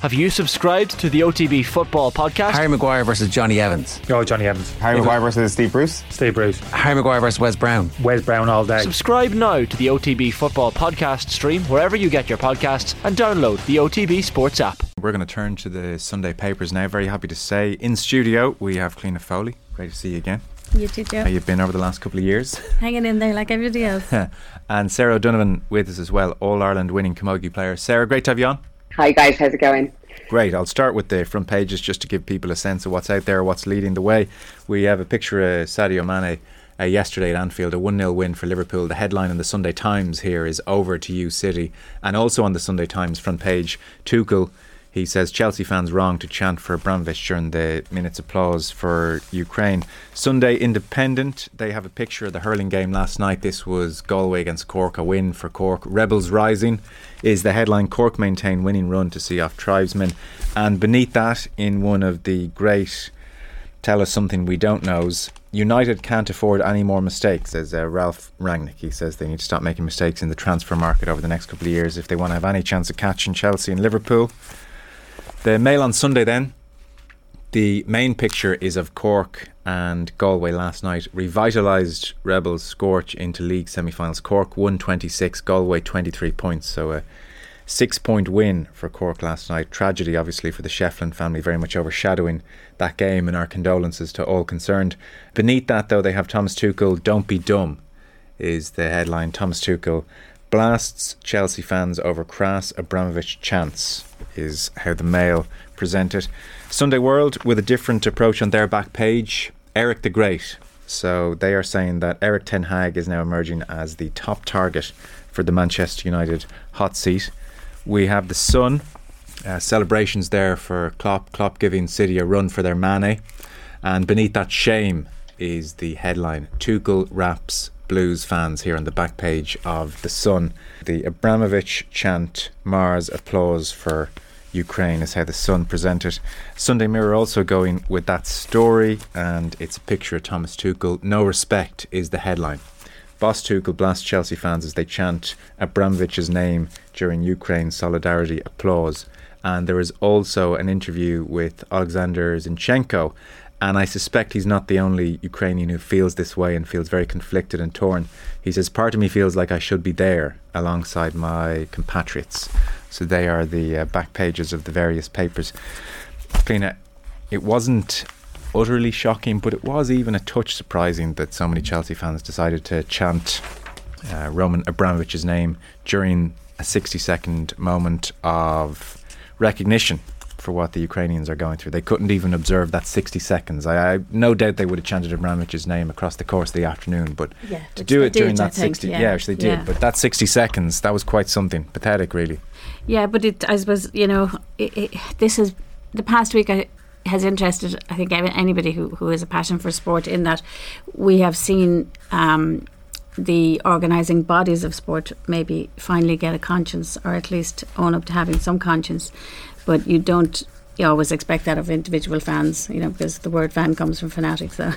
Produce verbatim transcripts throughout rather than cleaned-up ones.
Have you subscribed to the O T B Football Podcast? Harry Maguire versus Johnny Evans. Oh, Johnny Evans. Harry Maguire yeah. versus Steve Bruce. Steve Bruce. Harry Maguire versus Wes Brown. Wes Brown all day. Subscribe now to the O T B Football Podcast stream wherever you get your podcasts and download the O T B Sports app. We're going to turn to the Sunday papers now. Very happy to say in studio we have Cliona Foley. Great to see you again. You too, Joe. How you've been over the last couple of years. Hanging in there like everybody else. And Sarah O'Donovan with us as well, All-Ireland winning camogie player. Sarah, great to have you on. Hi guys, how's it going? Great. I'll start with the front pages just to give people a sense of what's out there, what's leading the way. We have a picture of Sadio Mane uh, yesterday at Anfield, a one nil win for Liverpool. The headline in the Sunday Times here is "Over to you, City." And also on the Sunday Times front page, Tuchel, he says Chelsea fans wrong to chant for Abramovich during the minute's applause for Ukraine. Sunday Independent, they have a picture of the hurling game last night. This was Galway against Cork, a win for Cork. Rebels Rising is the headline. Cork maintain winning run to see off tribesmen. And beneath that, in one of the great tell us something we don't knows, United can't afford any more mistakes, as uh, Ralph Rangnick. He says they need to stop making mistakes in the transfer market over the next couple of years if they want to have any chance of catching Chelsea and Liverpool. The Mail on Sunday then, the main picture is of Cork and Galway last night. Revitalised Rebels scorch into league semi-finals. Cork one twenty-six, Galway twenty-three points. So a six point win for Cork last night. Tragedy obviously for the Shefflin family, very much overshadowing that game, and our condolences to all concerned. Beneath that though, they have Thomas Tuchel, "Don't be dumb" is the headline. Thomas Tuchel blasts Chelsea fans over crass Abramovich chants, is how the Mail present it. Sunday World with a different approach on their back page. Eric the Great. So they are saying that Eric Ten Hag is now emerging as the top target for the Manchester United hot seat. We have the Sun. Uh, celebrations there for Klopp. Klopp giving City a run for their Mane. And beneath that, shame is the headline. Tuchel raps Blues fans, here on the back page of the Sun. The Abramovich chant, Mars applause for Ukraine, is how the Sun presented. Sunday Mirror also going with that story, and it's a picture of Thomas Tuchel. "No respect" is the headline. Boss Tuchel blasts Chelsea fans as they chant Abramovich's name during Ukraine solidarity applause. And there is also an interview with Alexander Zinchenko. And I suspect he's not the only Ukrainian who feels this way and feels very conflicted and torn. He says, "Part of me feels like I should be there alongside my compatriots." So they are the uh, back pages of the various papers. Cliona, it wasn't utterly shocking, but it was even a touch surprising that so many Chelsea fans decided to chant uh, Roman Abramovich's name during a sixty-second moment of recognition for what the Ukrainians are going through. They couldn't even observe that sixty seconds. I, I no doubt they would have chanted Abramovich's name across the course of the afternoon, but yeah, to do it during did, that think, sixty, yeah, yeah, which they yeah. did. But that sixty seconds, that was quite something. Pathetic, really. Yeah, but it, I suppose, you know, it, it, this is the past week. I, has interested, I think, anybody who who has a passion for sport, in that we have seen um, the organising bodies of sport maybe finally get a conscience, or at least own up to having some conscience. But you don't you always expect that of individual fans, you know, because the word "fan" comes from fanatics. So.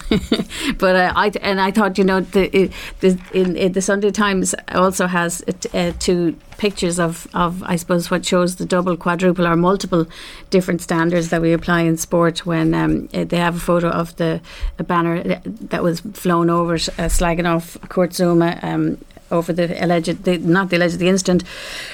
But uh, I and I thought, you know, the the, in, in the Sunday Times also has uh, two pictures of, of, I suppose, what shows the double, quadruple, or multiple different standards that we apply in sport. When um, they have a photo of the a banner that was flown over, uh, slagging off Kurt Zouma. Um, over the alleged, the, not the alleged, the incident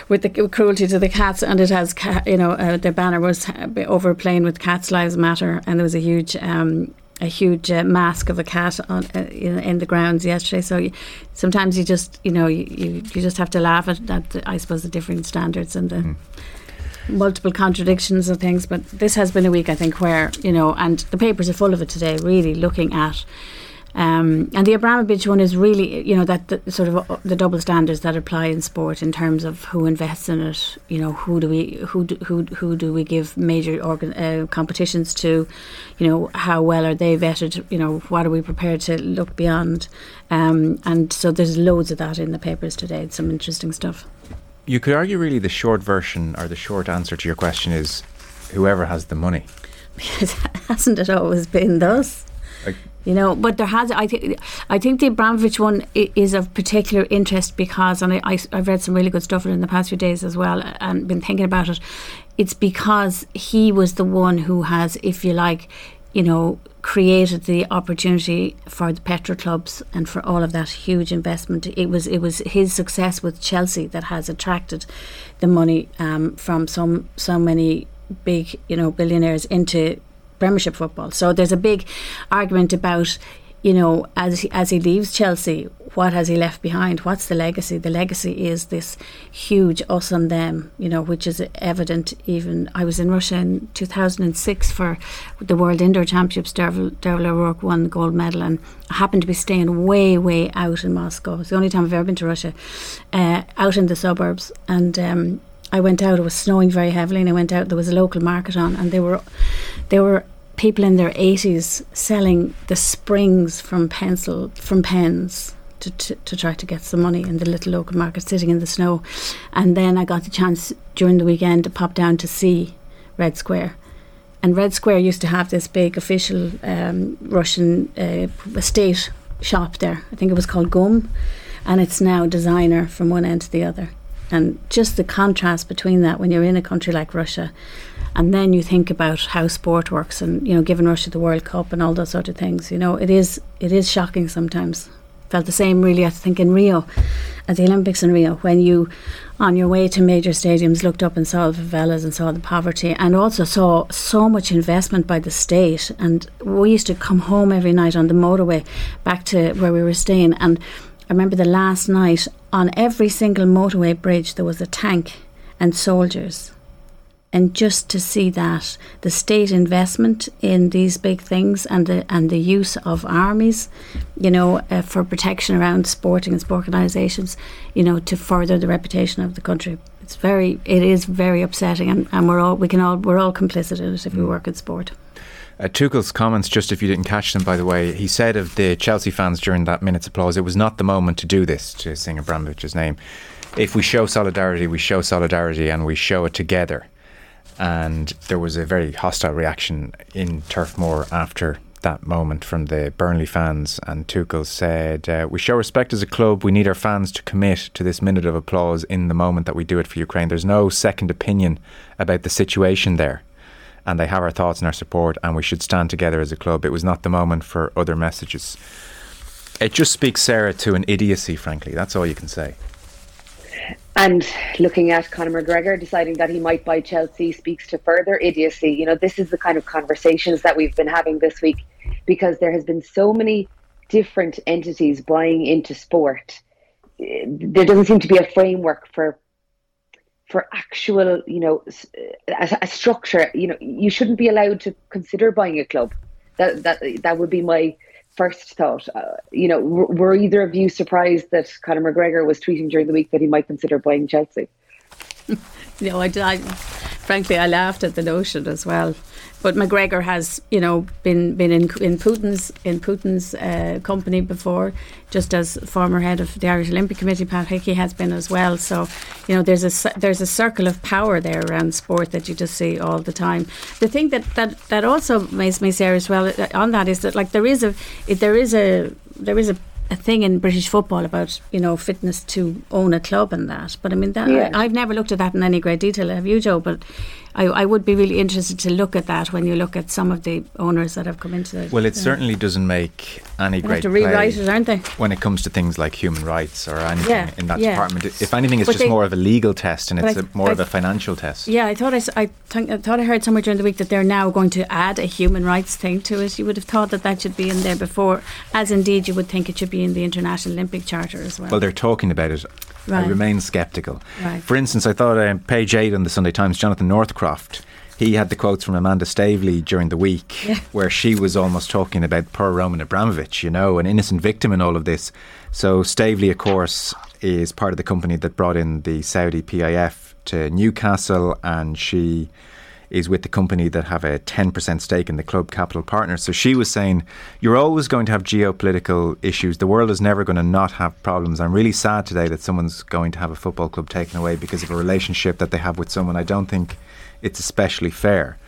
with the cruelty to the cats, and it has, you know, uh, the banner was over playing with "Cats Lives Matter," and there was a huge, um, a huge uh, mask of a cat on uh, in, in the grounds yesterday. So you, sometimes you just, you know, you, you, you just have to laugh at that. I suppose the different standards and the mm. multiple contradictions of things. But this has been a week, I think, where, you know, and the papers are full of it today. Really looking at. Um, and the Abramovich one is really, you know, that the, sort of uh, the double standards that apply in sport in terms of who invests in it. You know, who do we who do, who who do we give major organ, uh, competitions to? You know, how well are they vetted? You know, what are we prepared to look beyond? Um, and so there's loads of that in the papers today. It's some interesting stuff. You could argue, really, the short version or the short answer to your question is, whoever has the money. Hasn't it always been thus? Like, you know, but there has, I think, I think the Abramovich one is of particular interest because, and I, I, I've read some really good stuff in the past few days as well, and been thinking about it. it's because he was the one who has, if you like, you know, created the opportunity for the petrol clubs and for all of that huge investment. It was it was his success with Chelsea that has attracted the money um, from some so many big, you know, billionaires into Premiership football. So there's a big argument about, you know, as he, as he leaves Chelsea, what has he left behind? What's the legacy? The legacy is this huge us and them, you know, which is evident even... I was in Russia in two thousand six for the World Indoor Championships. Derval O'Rourke won the gold medal, and I happened to be staying way, way out in Moscow. It's the only time I've ever been to Russia. Uh, out in the suburbs, and... Um, I went out, it was snowing very heavily, and I went out, there was a local market on, and there were there were people in their eighties selling the springs from pencil from pens to, to, to try to get some money in the little local market, sitting in the snow. And then I got the chance during the weekend to pop down to see Red Square. And Red Square used to have this big official um, Russian uh, estate shop there. I think it was called Gum, and it's now designer from one end to the other. And just the contrast between that when you're in a country like Russia, and then you think about how sport works, and, you know, giving Russia the World Cup and all those sort of things, you know, it is it is shocking sometimes. Felt the same really, I think, in Rio, at the Olympics in Rio, when you, on your way to major stadiums, looked up and saw the favelas and saw the poverty, and also saw so much investment by the state. And we used to come home every night on the motorway back to where we were staying, and I remember the last night, on every single motorway bridge there was a tank and soldiers. And just to see that, the state investment in these big things, and the and the use of armies, you know, uh, for protection around sporting and sport organisations, you know, to further the reputation of the country. It's very, it is very upsetting, and, and we're all we can all we're all complicit in it if mm. we work in sport. Uh, Tuchel's comments, just if you didn't catch them, by the way, he said of the Chelsea fans during that minute's applause, it was not the moment to do this, to sing Abramovich's name. If we show solidarity, we show solidarity, and we show it together. And there was a very hostile reaction in Turf Moor after that moment from the Burnley fans, and Tuchel said, uh, we show respect as a club, we need our fans to commit to this minute of applause in the moment that we do it for Ukraine. There's no second opinion about the situation there. And they have our thoughts and our support, and we should stand together as a club. It was not the moment for other messages. It just speaks, Sarah, to an idiocy, frankly. That's all you can say. And looking at Conor McGregor deciding that he might buy Chelsea speaks to further idiocy. You know, this is the kind of conversations that we've been having this week, because there has been so many different entities buying into sport. There doesn't seem to be a framework for for actual, you know, a, a structure. You know, you shouldn't be allowed to consider buying a club. That that that would be my first thought. Uh, you know, were either of you surprised that Conor McGregor was tweeting during the week that he might consider buying Chelsea? No, I, I, frankly, I laughed at the notion as well. But McGregor has, you know, been been in in Putin's in Putin's uh, company before, just as former head of the Irish Olympic Committee, Pat Hickey, has been as well. So, you know, there's a there's a circle of power there around sport that you just see all the time. The thing that that, that also makes me say as well on that is that, like, there is a there is a there is a. a thing in British football about, you know, fitness to own a club and that. But I mean, that, yeah. I, I've never looked at that in any great detail, have you, Joe? But I, I would be really interested to look at that when you look at some of the owners that have come into it. Well, it yeah. certainly doesn't make any they great have to rewrite play it, aren't they? When it comes to things like human rights or anything yeah, in that yeah. department. If anything, it's but just they, more of a legal test, and it's I, a, more I, of a financial test. Yeah, I thought I, I, th- I thought I heard somewhere during the week that they're now going to add a human rights thing to it. You would have thought that that should be in there before, as indeed you would think it should be in the International Olympic Charter as well. Well, they're talking about it. Right. I remain sceptical. Right. For instance, I thought um, page eight on the Sunday Times, Jonathan Northcroft, he had the quotes from Amanda Staveley during the week yeah. where she was almost talking about poor Roman Abramovich, you know, an innocent victim in all of this. So Staveley, of course, is part of the company that brought in the Saudi P I F to Newcastle, and she is with the company that have a ten percent stake in the club, Capital Partners. So she was saying, you're always going to have geopolitical issues. The world is never going to not have problems. I'm really sad today that someone's going to have a football club taken away because of a relationship that they have with someone. I don't think it's especially fair.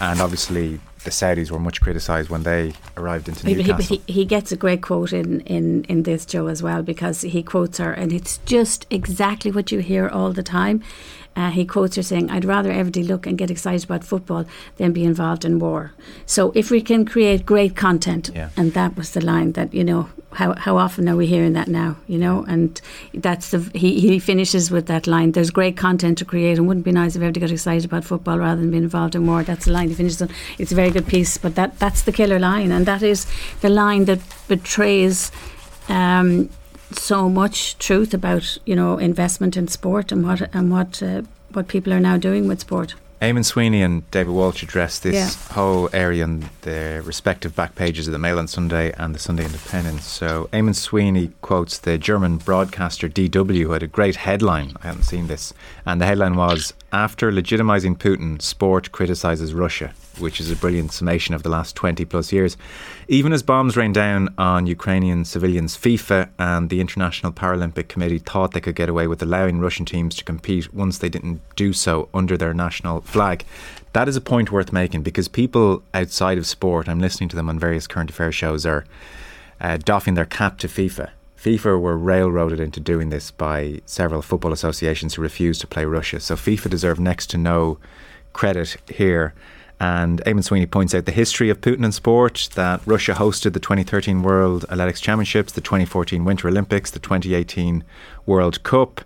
And obviously the Saudis were much criticised when they arrived into Newcastle. But he, but he, he gets a great quote in, in, in this, Joe, as well, because he quotes her, and it's just exactly what you hear all the time. Uh, he quotes her saying, "I'd rather everybody look and get excited about football than be involved in war." So if we can create great content, yeah. and that was the line that, you know, how how often are we hearing that now, you know? And that's the he, he finishes with that line, "There's great content to create, and wouldn't it be nice if everybody got excited about football rather than be involved in war?" That's the line he finishes on. It's a very good piece, but that that's the killer line, and that is the line that betrays um so much truth about, you know, investment in sport and what and what uh, what people are now doing with sport. Eamon Sweeney and David Walsh addressed this yeah. whole area in their respective back pages of the Mail on Sunday and the Sunday Independent. So Eamon Sweeney quotes the German broadcaster D W, who had a great headline. I haven't seen this, and the headline was, "After legitimising Putin, sport criticises Russia," which is a brilliant summation of the last twenty plus years. "Even as bombs rained down on Ukrainian civilians, FIFA and the International Paralympic Committee thought they could get away with allowing Russian teams to compete once they didn't do so under their national flag." That is a point worth making, because people outside of sport, I'm listening to them on various current affairs shows, are uh, doffing their cap to FIFA. FIFA were railroaded into doing this by several football associations who refused to play Russia. So FIFA deserve next to no credit here. And Eamon Sweeney points out the history of Putin in sport, that Russia hosted the twenty thirteen World Athletics Championships, the twenty fourteen Winter Olympics, the twenty eighteen World Cup.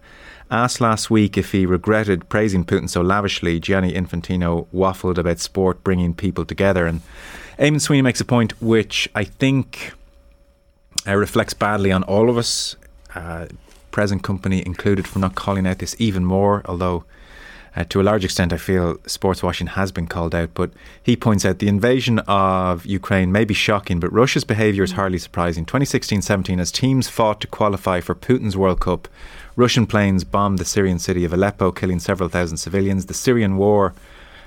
Asked last week if he regretted praising Putin so lavishly, Gianni Infantino waffled about sport bringing people together. And Eamon Sweeney makes a point which I think uh, reflects badly on all of us, uh, present company included, for not calling out this even more, although... Uh, to a large extent, I feel sports washing has been called out, but he points out the invasion of Ukraine may be shocking, but Russia's behaviour is hardly surprising. twenty sixteen seventeen, as teams fought to qualify for Putin's World Cup, Russian planes bombed the Syrian city of Aleppo, killing several thousand civilians. The Syrian war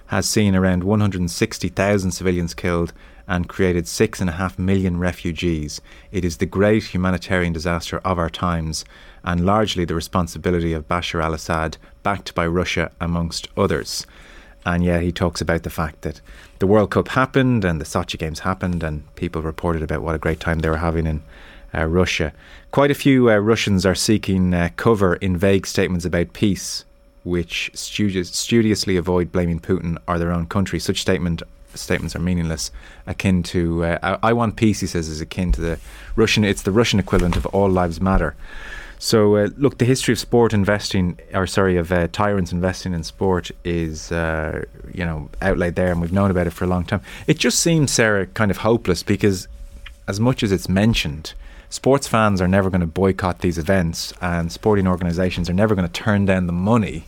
has seen around one hundred sixty thousand civilians killed and created six and a half million refugees. It is the great humanitarian disaster of our times, and largely the responsibility of Bashar al-Assad, backed by Russia, amongst others. And yeah, he talks about the fact that the World Cup happened and the Sochi Games happened, and people reported about what a great time they were having in uh, Russia. Quite a few uh, Russians are seeking uh, cover in vague statements about peace, which studi- studiously avoid blaming Putin or their own country. Such statement statements are meaningless, akin to uh, I-, I want peace, he says, is akin to the Russian, it's the Russian equivalent of all lives matter. So, uh, look, the history of sport investing, or sorry, of uh, tyrants investing in sport is, uh, you know, outlaid there, and we've known about it for a long time. It just seems, Sarah, kind of hopeless, because as much as it's mentioned, sports fans are never going to boycott these events, and sporting organisations are never going to turn down the money.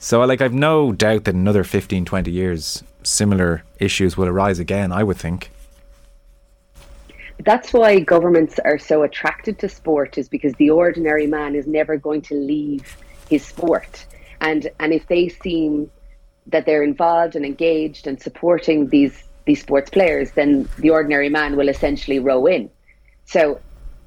So, like, I've no doubt that in another fifteen, twenty years, similar issues will arise again, I would think. That's why governments are so attracted to sport, is because the ordinary man is never going to leave his sport. And and if they seem that they're involved and engaged and supporting these, these sports players, then the ordinary man will essentially row in. So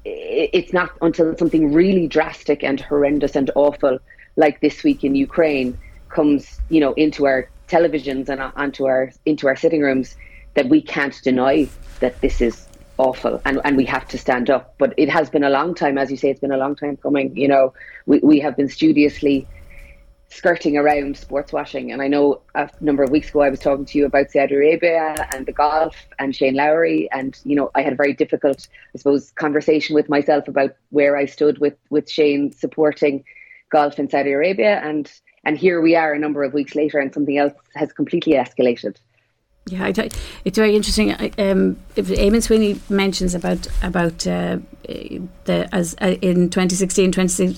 it's not until something really drastic and horrendous and awful, like this week in Ukraine, comes, you know, into our televisions and onto our into our sitting rooms, that we can't deny that this is awful, and, and we have to stand up. But it has been a long time, as you say, it's been a long time coming. You know, we, we have been studiously skirting around sports washing. And I know a number of weeks ago I was talking to you about Saudi Arabia and the golf and Shane Lowry, and, you know, I had a very difficult, I suppose, conversation with myself about where I stood with with Shane supporting golf in Saudi Arabia, and and here we are a number of weeks later, and something else has completely escalated. Yeah, I th- it's very interesting. Um, if Eamon Sweeney mentions about about uh, the as uh, in twenty sixteen, twenty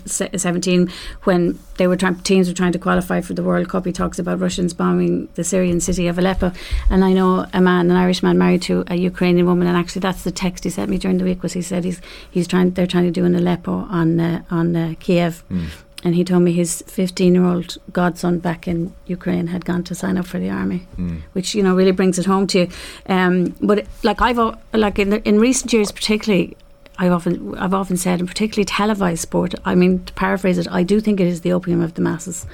seventeen, when they were trying, teams were trying to qualify for the World Cup, he talks about Russians bombing the Syrian city of Aleppo. And I know a man, an Irish man, married to a Ukrainian woman, and actually that's the text he sent me during the week, was he said he's he's trying they're trying to do an Aleppo on uh, on uh, Kiev. Mm. And he told me his fifteen-year-old godson back in Ukraine had gone to sign up for the army, mm. which, you know, really brings it home to you. Um, but like I've like in the, in recent years, particularly, I've often I've often said, and particularly televised sport, I mean, to paraphrase it, I do think it is the opium of the masses.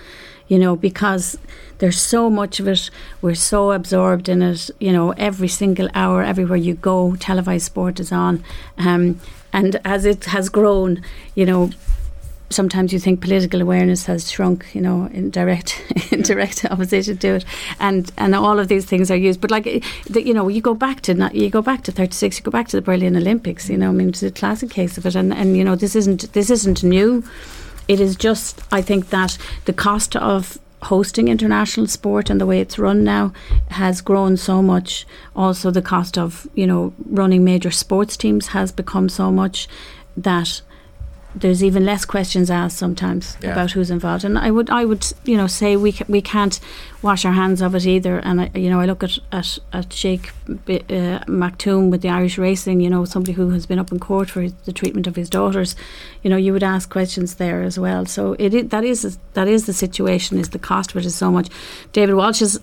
you know, because there's so much of it. We're so absorbed in it, you know, every single hour, everywhere you go, televised sport is on. Um, and as it has grown, you know, sometimes you think political awareness has shrunk, you know, in direct in direct opposition to it, and and all of these things are used. But like, you know, you go back to not, you go back to thirty-six, you go back to the Berlin Olympics. You know, I mean, it's a classic case of it. And and you know, this isn't this isn't new. It is just, I think that the cost of hosting international sport and the way it's run now has grown so much. Also, the cost of, you know, running major sports teams has become so much that there's even less questions asked sometimes yeah. about who's involved. And I would, I would, you know, say we ca- we can't wash our hands of it either. And I, you know, I look at at, at Sheikh uh, Maktoum with the Irish racing. You know, somebody who has been up in court for his, the treatment of his daughters. You know, you would ask questions there as well. So it, it that is that is the situation. Is the cost of it is so much. David Walsh's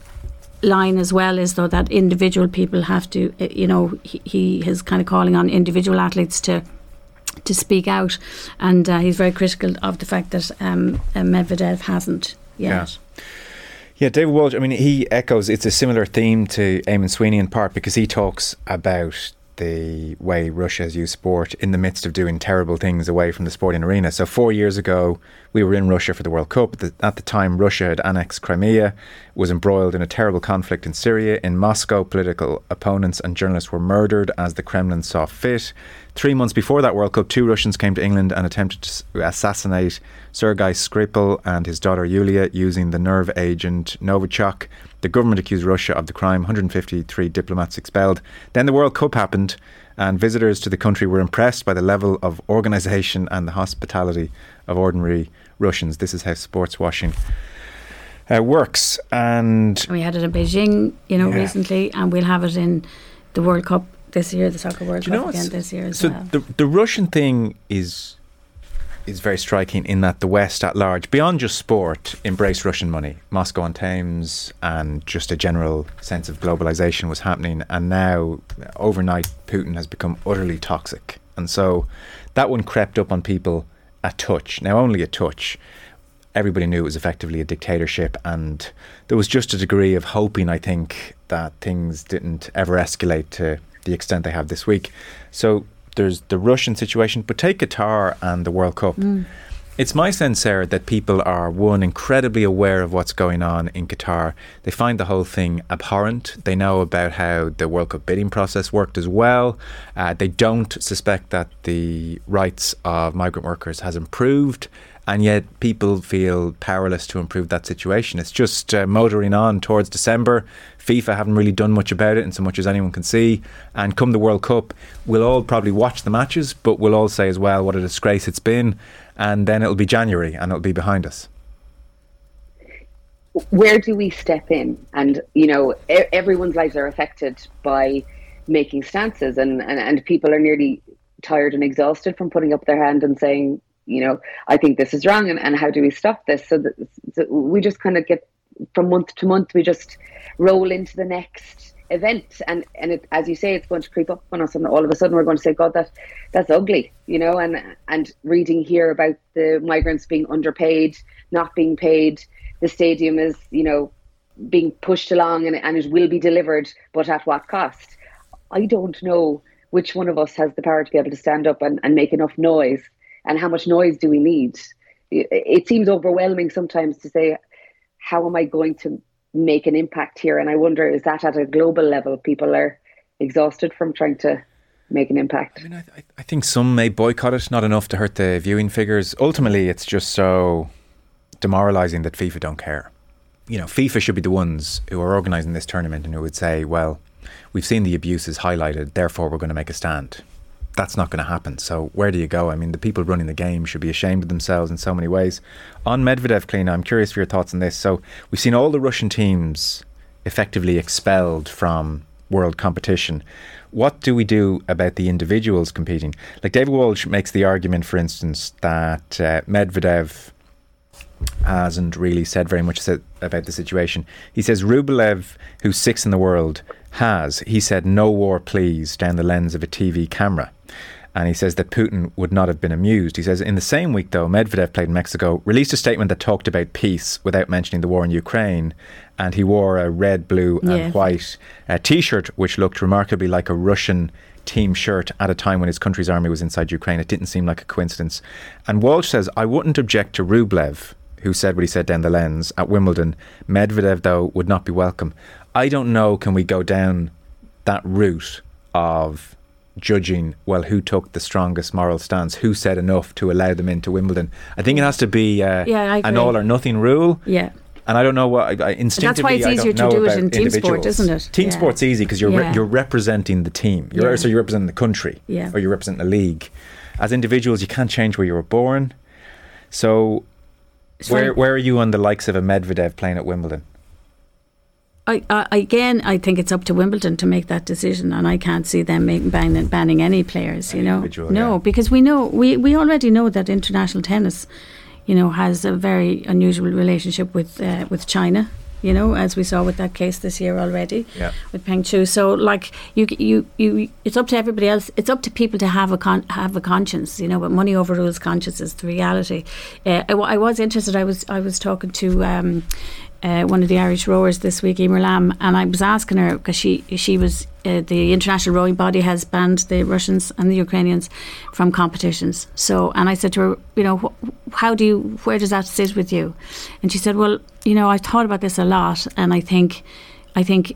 line as well is though that individual people have to, you know, he, he is kind of calling on individual athletes to. to speak out, and uh, he's very critical of the fact that um, uh, Medvedev hasn't yet. Yeah. yeah, David Walsh, I mean, he echoes, it's a similar theme to Eamon Sweeney in part, because he talks about the way Russia has used sport in the midst of doing terrible things away from the sporting arena. So four years ago, we were in Russia for the World Cup. At the time, Russia had annexed Crimea, was embroiled in a terrible conflict in Syria. In Moscow, political opponents and journalists were murdered as the Kremlin saw fit. Three months before that World Cup, two Russians came to England and attempted to assassinate Sergei Skripal and his daughter Yulia using the nerve agent Novichok. The government accused Russia of the crime, one hundred fifty-three diplomats expelled. Then the World Cup happened and visitors to the country were impressed by the level of organisation and the hospitality of ordinary Russians. This is how sports washing uh, works. And we had it in Beijing, you know, yeah. recently, and we'll have it in the World Cup this year, the soccer World Cup again this year as so well. So the, the Russian thing is is very striking in that the West at large, beyond just sport, embraced Russian money. Moscow on Thames and just a general sense of globalisation was happening. And now, overnight, Putin has become utterly toxic. And so that one crept up on people a touch. Now, only a touch. Everybody knew it was effectively a dictatorship, and there was just a degree of hoping, I think, that things didn't ever escalate to the extent they have this week. So there's the Russian situation, but take Qatar and the World Cup. Mm. It's my sense, Sarah, that people are, one, incredibly aware of what's going on in Qatar. They find the whole thing abhorrent. They know about how the World Cup bidding process worked as well. Uh, they don't suspect that the rights of migrant workers has improved. And yet people feel powerless to improve that situation. It's just uh, motoring on towards December. FIFA haven't really done much about it in so much as anyone can see. And come the World Cup, we'll all probably watch the matches, but we'll all say as well what a disgrace it's been. And then it'll be January and it'll be behind us. Where do we step in? And, you know, everyone's lives are affected by making stances, and, and, and people are nearly tired and exhausted from putting up their hand and saying, you know, I think this is wrong, and, and how do we stop this? So, that, so we just kind of get from month to month, we just roll into the next event. And, and it, as you say, it's going to creep up on us, and all of a sudden we're going to say, God, that that's ugly, you know, and, and reading here about the migrants being underpaid, not being paid, the stadium is, you know, being pushed along, and, and it will be delivered, but at what cost? I don't know which one of us has the power to be able to stand up and, and make enough noise. And how much noise do we need? It seems overwhelming sometimes to say, how am I going to make an impact here? And I wonder, is that at a global level? People are exhausted from trying to make an impact. I mean, I, th- I think some may boycott it, not enough to hurt the viewing figures. Ultimately, it's just so demoralising that FIFA don't care. You know, FIFA should be the ones who are organising this tournament and who would say, well, we've seen the abuses highlighted, therefore we're going to make a stand. That's not going to happen. So where do you go? I mean, the people running the game should be ashamed of themselves in so many ways. On Medvedev, Cliona, I'm curious for your thoughts on this. So we've seen all the Russian teams effectively expelled from world competition. What do we do about the individuals competing? Like David Walsh makes the argument, for instance, that uh, Medvedev hasn't really said very much about the situation. He says Rublev, who's sixth in the world, has. He said, no war, please, down the lens of a T V camera. And he says that Putin would not have been amused. He says, in the same week, though, Medvedev, played in Mexico, released a statement that talked about peace without mentioning the war in Ukraine. And he wore a red, blue and yeah. white uh, T-shirt, which looked remarkably like a Russian team shirt at a time when his country's army was inside Ukraine. It didn't seem like a coincidence. And Walsh says, I wouldn't object to Rublev, who said what he said down the lens at Wimbledon. Medvedev, though, would not be welcome. I don't know, can we go down that route of judging, well, who took the strongest moral stance, who said enough to allow them into Wimbledon? I think it has to be uh, yeah, an all or nothing rule. Yeah. And I don't know what, I, I instinctively, and that's why it's easier to do it in team sport, isn't it? Team yeah. sport's easy because you're yeah. re- you're representing the team. You're, yeah. So you're representing the country yeah. or you're representing the league. As individuals, you can't change where you were born. So it's where funny. where are you on the likes of a Medvedev playing at Wimbledon? I, I, again, I think it's up to Wimbledon to make that decision, and I can't see them making banning, banning any players. You know, no, yeah. because we know we, we already know that international tennis, you know, has a very unusual relationship with uh, with China. You know, as we saw with that case this year already yeah. with Peng Chu. So, like, you, you, you, it's up to everybody else. It's up to people to have a con- have a conscience, you know. But money overrules conscience is the reality. Uh, I, w- I was interested. I was I was talking to um, uh, one of the Irish rowers this week, Emer Lam, and I was asking her because she she was uh, the international rowing body has banned the Russians and the Ukrainians from competitions. So, and I said to her, you know, wh- how do you where does that sit with you? And she said, well, you know, I've thought about this a lot, and I think, I think,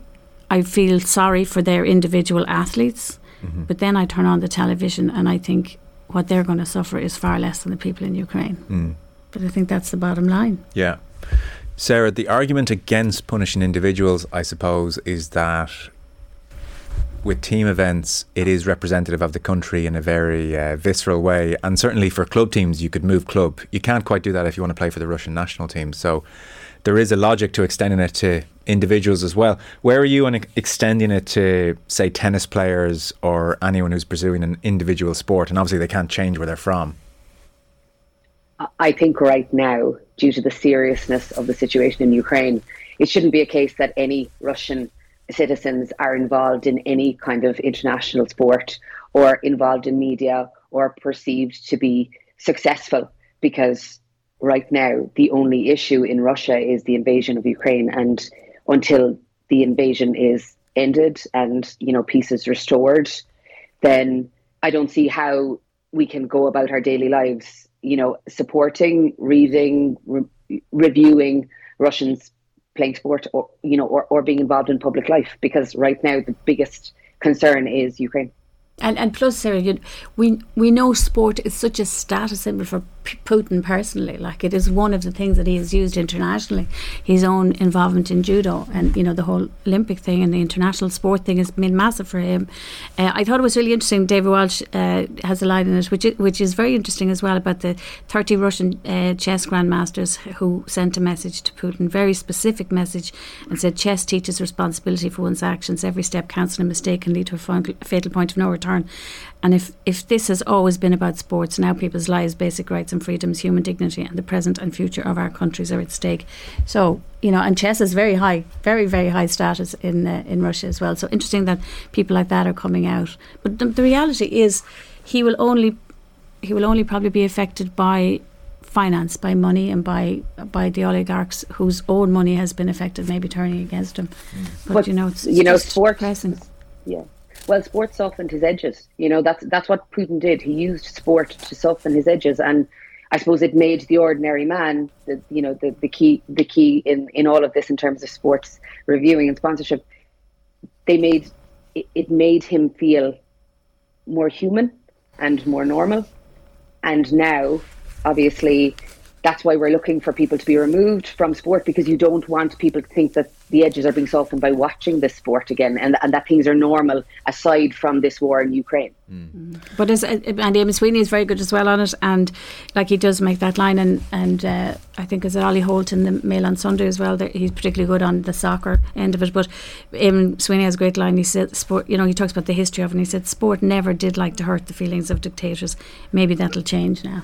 I feel sorry for their individual athletes, mm-hmm. but then I turn on the television and I think what they're going to suffer is far less than the people in Ukraine. Mm. But I think that's the bottom line. Yeah, Sarah, the argument against punishing individuals, I suppose, is that with team events, it is representative of the country in a very uh, visceral way, and certainly for club teams, you could move club. You can't quite do that if you want to play for the Russian national team. So there is a logic to extending it to individuals as well. Where are you on extending it to, say, tennis players or anyone who's pursuing an individual sport? And obviously they can't change where they're from. I think right now, due to the seriousness of the situation in Ukraine, it shouldn't be a case that any Russian citizens are involved in any kind of international sport or involved in media or perceived to be successful, because right now, the only issue in Russia is the invasion of Ukraine, and until the invasion is ended and, you know, peace is restored, then I don't see how we can go about our daily lives, you know, supporting, reading, re- reviewing Russians playing sport, or, you know, or, or being involved in public life, because right now the biggest concern is Ukraine. And and plus, Sarah, you, we we know sport is such a status symbol for P- Putin personally. Like, it is one of the things that he has used internationally. His own involvement in judo and, you know, the whole Olympic thing and the international sport thing has been massive for him. Uh, I thought it was really interesting. David Walsh uh, has a line in it, which is, which is very interesting as well, about the thirty Russian uh, chess grandmasters who sent a message to Putin, very specific message, and said, chess teaches responsibility for one's actions. Every step counts, and a mistake can lead to a fatal point of no return. And if, if this has always been about sports, now people's lives, basic rights and freedoms, human dignity and the present and future of our countries are at stake. So, you know, and chess is very high, very, very high status in uh, in Russia as well. So interesting that people like that are coming out. But the, the reality is he will only he will only probably be affected by finance, by money, and by by the oligarchs whose own money has been affected, maybe turning against him. But, but you know, it's, you know, sports, depressing. Yeah. Well, sport softened his edges. You know, that's that's what Putin did. He used sport to soften his edges, and I suppose it made the ordinary man, the, you know, the, the key the key in, in all of this in terms of sports reviewing and sponsorship. They made it, it made him feel more human and more normal, and now, obviously, that's why we're looking for people to be removed from sport, because you don't want people to think that the edges are being softened by watching this sport again, and, and that things are normal aside from this war in Ukraine. Mm. But as, and Eamon Sweeney is very good as well on it, and like he does make that line, and and uh, I think is it Ollie Holt in the Mail on Sunday as well, that he's particularly good on the soccer end of it. But Eamon Sweeney has a great line. He said, "Sport," you know, he talks about the history of it, and he said, "Sport never did like to hurt the feelings of dictators. Maybe that'll change now."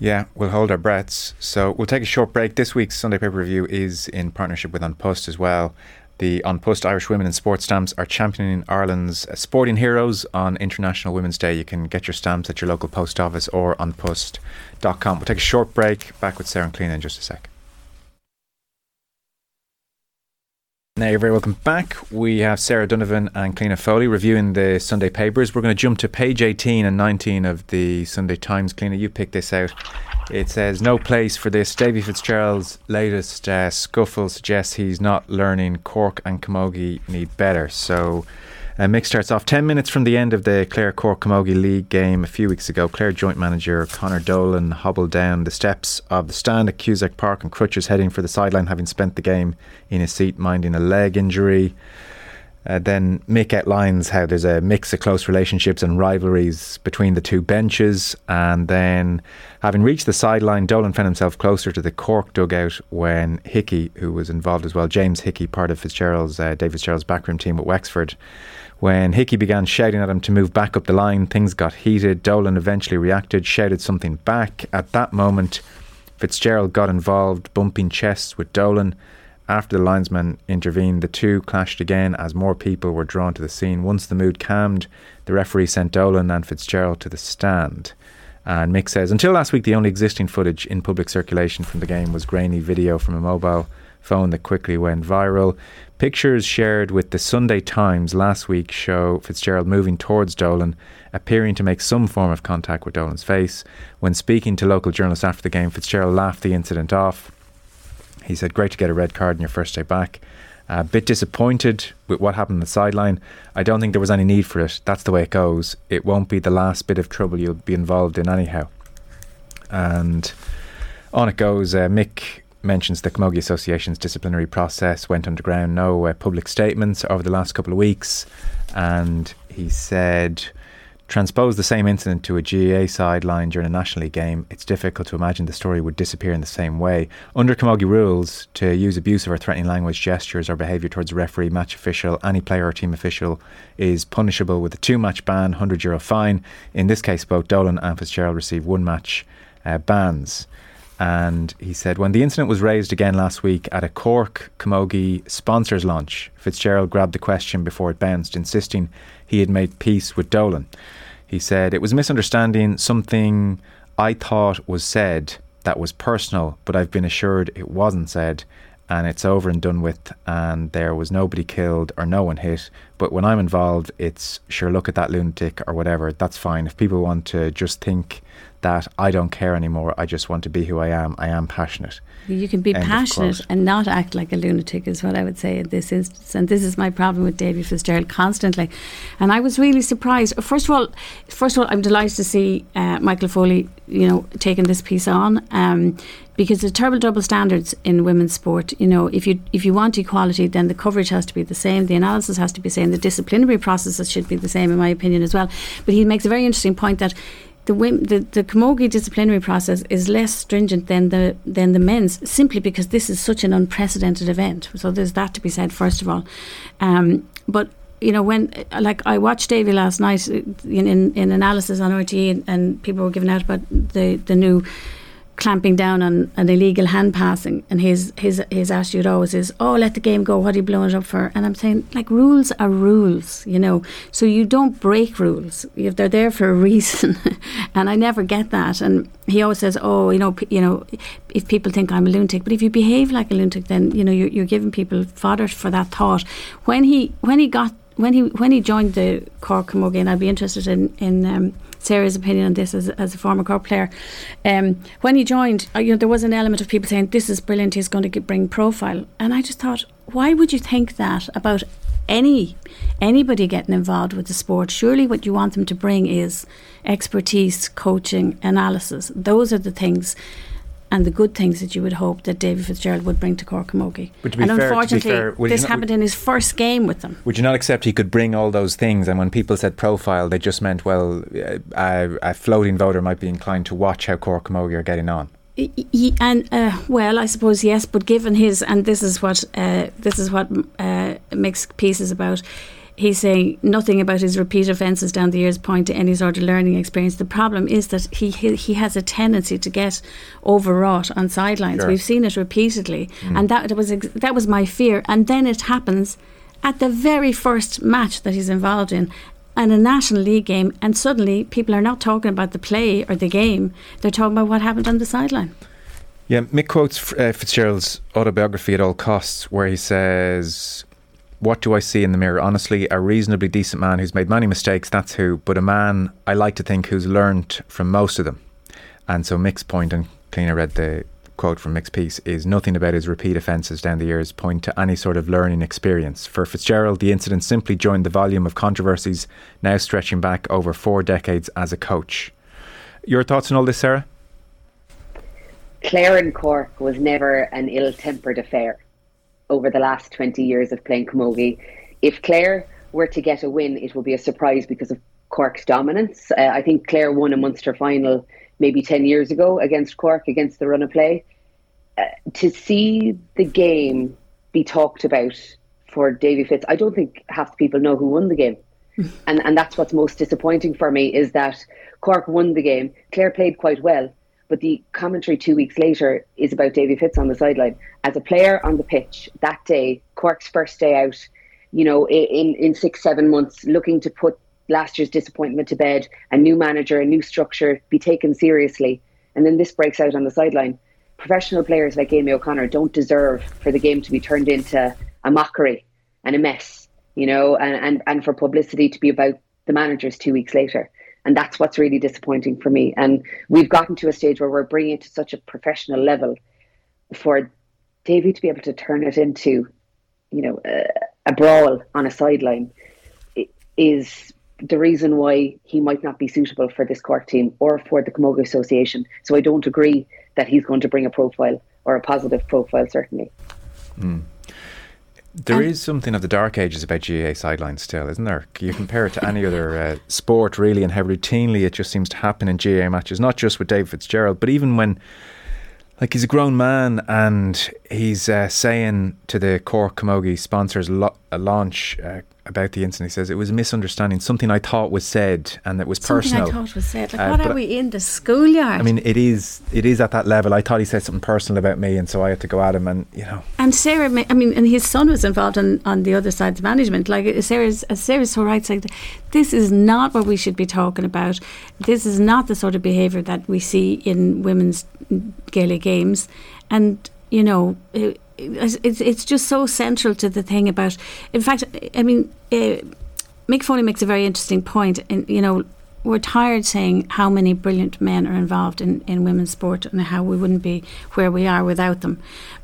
Yeah, we'll hold our breaths. So we'll take a short break. This week's Sunday Paper Review is in partnership with An Post as well. The An Post Irish Women in Sport stamps are championing Ireland's sporting heroes on International Women's Day. You can get your stamps at your local post office or an post dot com. We'll take a short break. Back with Sarah and Cliona in just a sec. Now you're very welcome back. We have Sarah O'Donovan and Cliona Foley reviewing the Sunday papers. We're going to jump to page eighteen and nineteen of the Sunday Times. Cliona, you picked this out. It says, "No place for this. Davy Fitzgerald's latest uh, scuffle suggests he's not learning. Cork and Camogie need better." So uh, Mick starts off ten minutes from the end of the Clare Cork Camogie League game a few weeks ago. Clare joint manager Conor Dolan hobbled down the steps of the stand at Cusack Park and crutches, heading for the sideline, having spent the game in his seat minding a leg injury. Uh, then Mick outlines how there's a mix of close relationships and rivalries between the two benches, and then, having reached the sideline, Dolan found himself closer to the Cork dugout when Hickey, who was involved as well, James Hickey, part of Fitzgerald's, uh, David Fitzgerald's backroom team at Wexford, when Hickey began shouting at him to move back up the line, things got heated. Dolan eventually reacted, shouted something back. At that moment, Fitzgerald got involved, bumping chests with Dolan. After the linesman intervened, the two clashed again as more people were drawn to the scene. Once the mood calmed, the referee sent Dolan and Fitzgerald to the stand. And Mick says, "Until last week, the only existing footage in public circulation from the game was grainy video from a mobile phone that quickly went viral. Pictures shared with the Sunday Times last week show Fitzgerald moving towards Dolan, appearing to make some form of contact with Dolan's face. When speaking to local journalists after the game, Fitzgerald laughed the incident off. He said, "Great to get a red card on your first day back. A bit disappointed with what happened on the sideline. I don't think there was any need for it. That's the way it goes. It won't be the last bit of trouble you'll be involved in anyhow." And on it goes. Uh, Mick mentions the Camogie Association's disciplinary process went underground. No uh, public statements over the last couple of weeks. And he said, "Transpose the same incident to a G A A sideline during a National League game. It's difficult to imagine the story would disappear in the same way. Under Camogie rules, to use abusive or threatening language, gestures or behaviour towards a referee, match official, any player or team official is punishable with a two-match ban, one hundred euro fine. In this case, both Dolan and Fitzgerald received one-match uh, bans." And he said, "When the incident was raised again last week at a Cork Camogie sponsors launch, Fitzgerald grabbed the question before it bounced, insisting he had made peace with Dolan. He said, "It was a misunderstanding, something I thought was said that was personal, but I've been assured it wasn't said, and it's over and done with, and there was nobody killed or no one hit. But when I'm involved, it's sure, look at that lunatic or whatever. That's fine. If people want to just think that, I don't care anymore. I just want to be who I am. I am passionate." You can be End passionate and not act like a lunatic is what I would say in this instance. And this is my problem with Davy Fitzgerald constantly. And I was really surprised. First of all, first of all, I'm delighted to see uh, Michael Foley, you know, taking this piece on. Um, because there's terrible double standards in women's sport. You know, if you if you want equality, then the coverage has to be the same, the analysis has to be the same, the disciplinary processes should be the same, in my opinion, as well. But he makes a very interesting point that The, women, the the Camogie disciplinary process is less stringent than the than the men's, simply because this is such an unprecedented event. So there's that to be said, first of all. Um, but you know, when like I watched Davy last night in, in, in analysis on R T E, and, and people were giving out about the the new clamping down on an illegal hand passing, and his his his attitude always is, "Oh, let the game go, what are you blowing it up for?" And I'm saying, like, rules are rules, you know, so you don't break rules if they're there for a reason. And I never get that. And he always says, "Oh, you know, p- you know, if people think I'm a lunatic," but if you behave like a lunatic, then you know you're, you're giving people fodder for that thought. When he when he got when he when he joined the Cork Camogie, and I'd be interested in in. Um, Sarah's opinion on this as, as a former Cork player. Um, when he joined, you know, there was an element of people saying, "This is brilliant, he's going to get, bring profile." And I just thought, why would you think that about any anybody getting involved with the sport? Surely what you want them to bring is expertise, coaching, analysis. Those are the things and the good things that you would hope that Davy Fitzgerald would bring to Cork Camogie. And fair, unfortunately, fair, this not, happened would, in his first game with them. Would you not accept he could bring all those things? And when people said profile, they just meant, well, uh, a, a floating voter might be inclined to watch how Cork Camogie are getting on. He, and uh, well, I suppose yes, but given his, and this is what uh, this is what uh, Mick's piece is about. he's saying nothing about his repeat offences down the years point to any sort of learning experience. The problem is that he he, he has a tendency to get overwrought on sidelines. Sure. We've seen it repeatedly, mm. and that was that was my fear. And then it happens at the very first match that he's involved in, and a National League game, and suddenly people are not talking about the play or the game; they're talking about what happened on the sideline. Yeah, Mick quotes uh, Fitzgerald's autobiography At All Costs, where he says, "What do I see in the mirror? Honestly, a reasonably decent man who's made many mistakes, that's who, but a man, I like to think, who's learned from most of them." And so Mick's point, and Cliona read the quote from Mick's piece, is nothing about his repeat offences down the years point to any sort of learning experience. For Fitzgerald, the incident simply joined the volume of controversies now stretching back over four decades as a coach. Your thoughts on all this, Sarah? Clare and Cork was never an ill-tempered affair over the last twenty years of playing camogie. If Clare were to get a win, it will be a surprise because of Cork's dominance. Uh, I think Clare won a Munster final maybe ten years ago against Cork, against the run of play. Uh, to see the game be talked about for Davy Fitz, I don't think half the people know who won the game. and and that's what's most disappointing for me, is that Cork won the game. Clare played quite well, but the commentary two weeks later is about Davy Fitz on the sideline. As a player on the pitch that day, Cork's first day out, you know, in, in six, seven months, looking to put last year's disappointment to bed, a new manager, a new structure, be taken seriously. And then this breaks out on the sideline. Professional players like Amy O'Connor don't deserve for the game to be turned into a mockery and a mess, you know, and, and, and for publicity to be about the managers two weeks later. And that's what's really disappointing for me. And we've gotten to a stage where we're bringing it to such a professional level for Davy to be able to turn it into, you know, a, a brawl on a sideline is the reason why he might not be suitable for this Cork team or for the Camogie Association. So I don't agree that he's going to bring a profile or a positive profile, certainly. Mm. There um, is something of the dark ages about G A A sidelines still, isn't there? You compare it to any other uh, sport, really, and how routinely it just seems to happen in G A A matches, not just with Davy Fitzgerald, but even when, like, he's a grown man and he's uh, saying to the Cork Camogie sponsors lo- a launch uh, about the incident. He says, "It was a misunderstanding, something I thought was said and that was something personal." Something I thought was said. Like, uh, what are we in the schoolyard? I mean, it is it is at that level. I thought he said something personal about me, and so I had to go at him, and, you know. And Sarah, I mean, and his son was involved on, on the other side of management. Like, Sarah's, Sarah's so right, saying, this is not what we should be talking about. This is not the sort of behaviour that we see in women's Gaelic games. And, you know, it, It's it's just so central to the thing about. In fact, I mean, uh, Mick Foley makes a very interesting point. And, you know, we're tired saying how many brilliant men are involved in, in women's sport and how we wouldn't be where we are without them.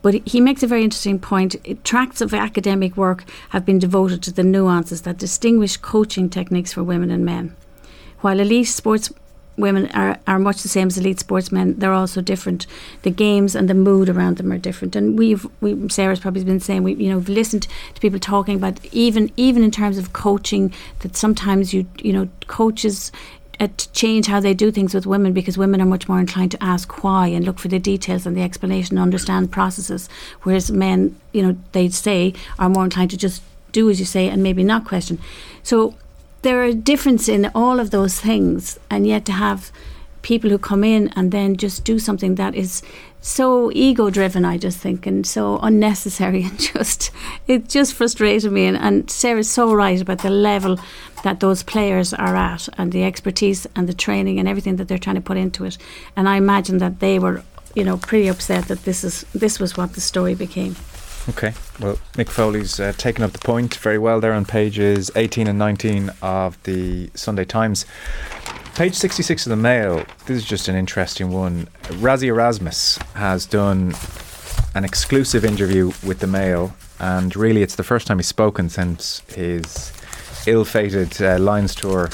But he makes a very interesting point. Tracts of academic work have been devoted to the nuances that distinguish coaching techniques for women and men. While elite sports women are, are much the same as elite sportsmen, they're also different. The games and the mood around them are different. And we've, we, Sarah's probably been saying, we, you know, we've listened to people talking about, even even in terms of coaching, that sometimes you, you know, coaches uh, change how they do things with women because women are much more inclined to ask why and look for the details and the explanation and understand processes, whereas men, you know, they'd say, are more inclined to just do as you say and maybe not question. So there are differences in all of those things, and yet to have people who come in and then just do something that is so ego-driven, I just think, and so unnecessary, and just it just frustrated me. And, and Sarah's so right about the level that those players are at, and the expertise and the training and everything that they're trying to put into it. And I imagine that they were, you know, pretty upset that this is this was what the story became. Okay, well, Mick Foley's uh, taken up the point very well there on pages eighteen and nineteen of the Sunday Times. Page sixty-six of the Mail, this is just an interesting one. Rassie Erasmus has done an exclusive interview with the Mail, and really it's the first time he's spoken since his ill-fated uh, Lions tour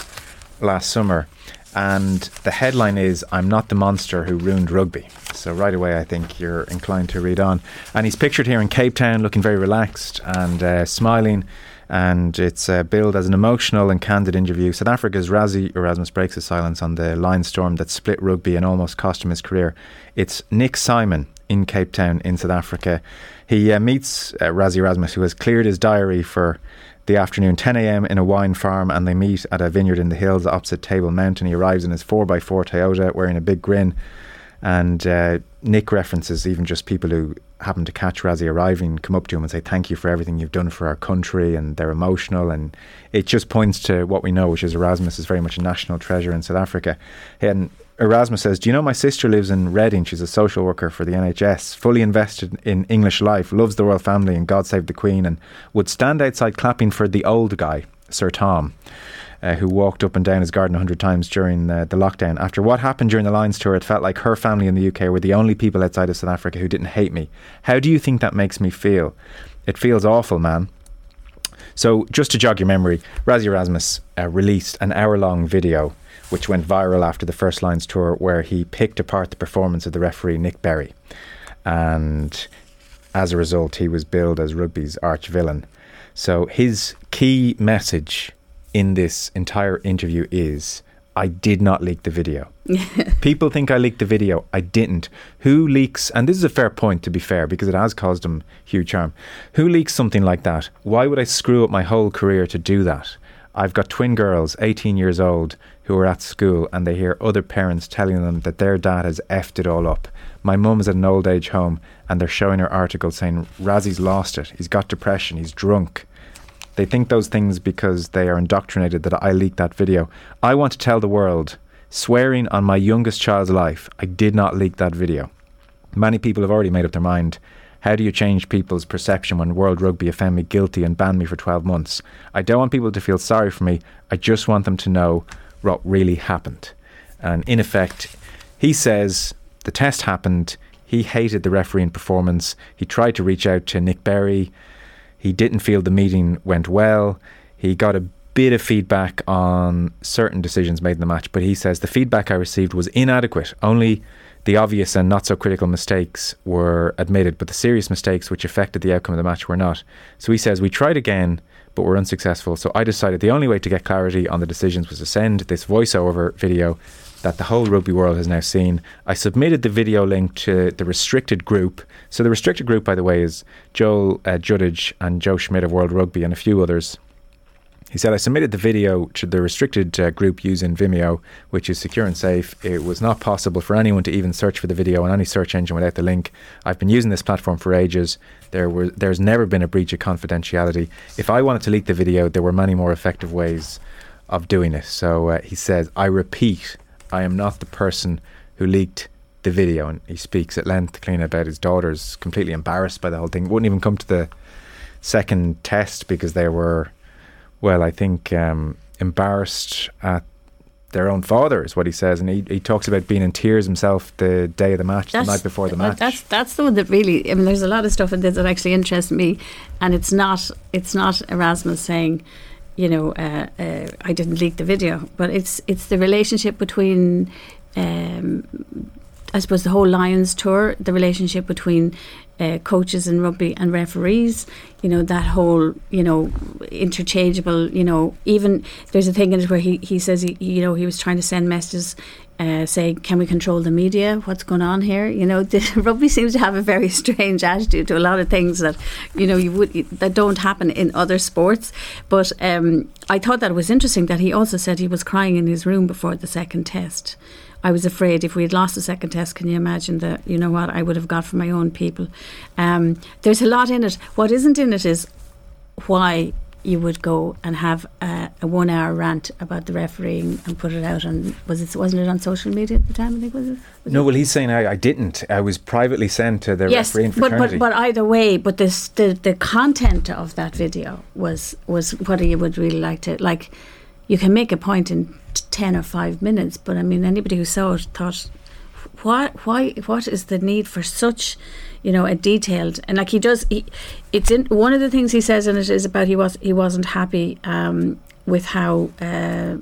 last summer. And the headline is, "I'm not the monster who ruined rugby." So right away, I think you're inclined to read on. And he's pictured here in Cape Town looking very relaxed and uh, smiling. And it's uh, billed as an emotional and candid interview. South Africa's Rassie Erasmus breaks the silence on the line storm that split rugby and almost cost him his career. It's Nick Simon in Cape Town in South Africa. He uh, meets uh, Rassie Erasmus, who has cleared his diary for the afternoon, ten a.m. in a wine farm, and they meet at a vineyard in the hills opposite Table Mountain. He arrives in his four by four Toyota wearing a big grin, and uh, Nick references even just people who happen to catch Rassie arriving come up to him and say thank you for everything you've done for our country, and they're emotional, and it just points to what we know, which is Erasmus is very much a national treasure in South Africa. And Erasmus says, do you know my sister lives in Reading? She's a social worker for the N H S, fully invested in English life, loves the royal family and God Save the Queen, and would stand outside clapping for the old guy, Sir Tom, uh, who walked up and down his garden a hundred times during uh, the lockdown. After what happened during the Lions tour, it felt like her family in the U K were the only people outside of South Africa who didn't hate me. How do you think that makes me feel? It feels awful, man. So just to jog your memory, Rassie Erasmus uh, released an hour-long video which went viral after the first Lions tour, where he picked apart the performance of the referee, Nick Berry. And as a result, he was billed as rugby's arch villain. So his key message in this entire interview is, I did not leak the video. People think I leaked the video. I didn't. Who leaks, and this is a fair point, to be fair, because it has caused him huge harm. Who leaks something like that? Why would I screw up my whole career to do that? I've got twin girls, eighteen years old, who are at school, and they hear other parents telling them that their dad has effed it all up. My mum is at an old age home, and they're showing her article saying Razzie's lost it, he's got depression, he's drunk. They think those things because they are indoctrinated that I leaked that video. I want to tell the world, swearing on my youngest child's life, I did not leak that video. Many people have already made up their mind. How do you change people's perception when World Rugby offend me guilty and ban me for twelve months? I don't want people to feel sorry for me. I just want them to know what really happened. And in effect, he says the test happened. He hated the refereeing performance. He tried to reach out to Nick Berry. He didn't feel the meeting went well. He got a bit of feedback on certain decisions made in the match, but he says the feedback I received was inadequate. Only the obvious and not so critical mistakes were admitted, but the serious mistakes which affected the outcome of the match were not. So he says, we tried again, but were unsuccessful. So I decided the only way to get clarity on the decisions was to send this voiceover video that the whole rugby world has now seen. I submitted the video link to the restricted group. So the restricted group, by the way, is Joel uh, Juddage and Joe Schmidt of World Rugby and a few others. He said, I submitted the video to the restricted uh, group using Vimeo, which is secure and safe. It was not possible for anyone to even search for the video on any search engine without the link. I've been using this platform for ages. There were, there's never been a breach of confidentiality. If I wanted to leak the video, there were many more effective ways of doing it. So uh, he says, I repeat, I am not the person who leaked the video. And he speaks at length, Cliona, about his daughters, completely embarrassed by the whole thing. Wouldn't even come to the second test because they were... Well, I think um, embarrassed at their own father is what he says. And he, he talks about being in tears himself the day of the match, that's, the night before the match. That's that's the one that really, I mean, there's a lot of stuff in this that actually interests me. And it's not, it's not Erasmus saying, you know, uh, uh, I didn't leak the video. But it's, it's the relationship between, um, I suppose, the whole Lions tour, the relationship between Uh, coaches in rugby and referees, you know, that whole, you know, interchangeable, you know, even there's a thing in it where he, he says, he, you know, he was trying to send messages uh, saying, can we control the media? What's going on here? You know, the, rugby seems to have a very strange attitude to a lot of things that, you know, you would that don't happen in other sports. But um, I thought that was interesting that he also said he was crying in his room before the second test. I was afraid if we had lost the second test, can you imagine the, you know what, I would have got for my own people. Um, there's a lot in it. What isn't in it is why you would go and have a, a one hour rant about the refereeing and put it out on, was it, wasn't it on social media at the time, I think, was it? Was no, it? Well, he's saying I, I didn't. I was privately sent to the yes, refereeing fraternity. Yes, but, but, but either way, but this, the, the content of that video was, was what you would really like to, like, you can make a point in ten or five minutes, but I mean, anybody who saw it thought, what, why, what is the need for such, you know, a detailed, and like he does, he, it's in, one of the things he says in it is about he was, he wasn't happy um, with how uh,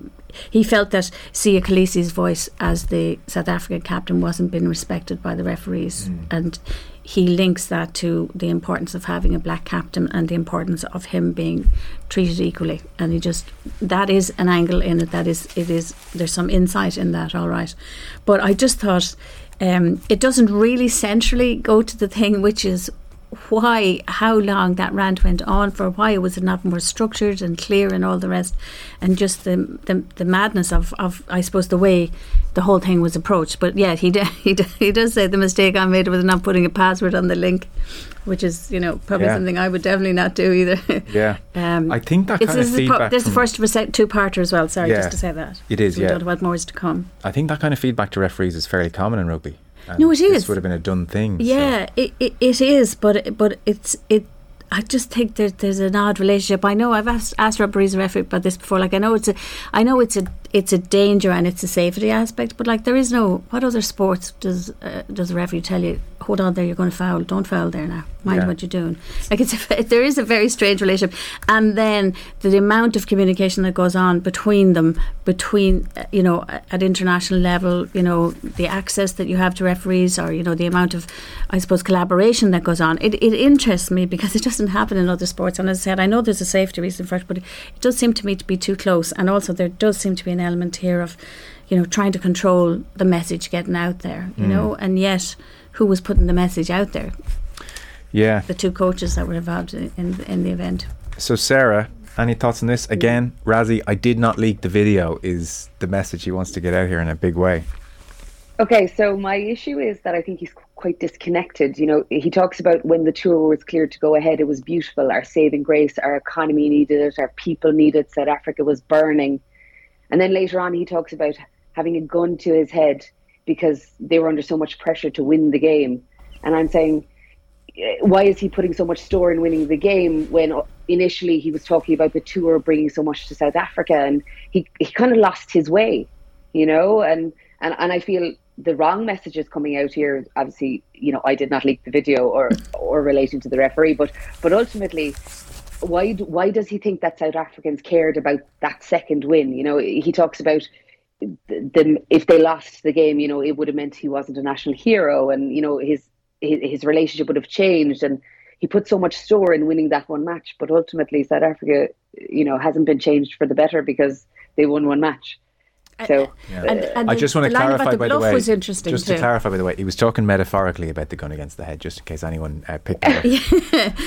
he felt that Siya Kolisi's voice as the South African captain wasn't being respected by the referees, mm. and he links that to the importance of having a black captain and the importance of him being treated equally. And he just, that is an angle in it. That is, it is, there's some insight in that, all right. But I just thought um, it doesn't really centrally go to the thing, which is why, how long that rant went on for, why it was not more structured and clear and all the rest, and just the the, the madness of, of, I suppose, the way the whole thing was approached. But yeah, he, d- he, d- he does say the mistake I made was not putting a password on the link, which is, you know, probably yeah. something I would definitely not do either. Yeah. um, I think that kind this of feedback... Pro- this is the first rec- two-parter as well, sorry, yeah, just to say that. It is, so yeah. We don't know what more is to come. I think that kind of feedback to referees is fairly common in rugby. And no, it is. This would have been a done thing. Yeah, so. it, it it is, but but it's it. I just think there's there's an odd relationship. I know I've asked asked referees and referees about this before. Like I know it's a, I know it's a it's a danger and it's a safety aspect. But like there is no, what other sports does uh, does a referee tell you? Hold on there, you're going to foul. Don't foul there now. Mind yeah. what you're doing. Like it's a, there is a very strange relationship, and then the, the amount of communication that goes on between them, between uh, you know at international level, you know the access that you have to referees, or you know the amount of, I suppose, collaboration that goes on. It it interests me because it doesn't happen in other sports. And as I said, I know there's a safety reason for it, but it does seem to me to be too close. And also there does seem to be an element here of, you know, trying to control the message getting out there. You mm. know, and yet. Who was putting the message out there? Yeah, the two coaches that were involved in in, in the event. So, Sarah, any thoughts on this? Again, yeah. Rassie, I did not leak the video. Is the message he wants to get out here in a big way? Okay, so my issue is that I think he's quite disconnected. You know, he talks about when the tour was cleared to go ahead, it was beautiful. Our saving grace, our economy needed it, our people needed it. South Africa was burning, and then later on, he talks about having a gun to his head because they were under so much pressure to win the game. And I'm saying, why is he putting so much store in winning the game when initially he was talking about the tour bringing so much to South Africa, and he, he kind of lost his way, you know? And, and, and I feel the wrong messages coming out here, obviously, you know, I did not leak the video or, or relating to the referee, but, but ultimately, why, why does he think that South Africans cared about that second win? You know, he talks about, then if they lost the game, you know, it would have meant he wasn't a national hero, and you know his, his his relationship would have changed, and he put so much store in winning that one match, but ultimately South Africa, you know, hasn't been changed for the better because they won one match. So yeah. and, and I just want to clarify, by the way, was interesting just too. to clarify, by the way, he was talking metaphorically about the gun against the head, just in case anyone uh, picked that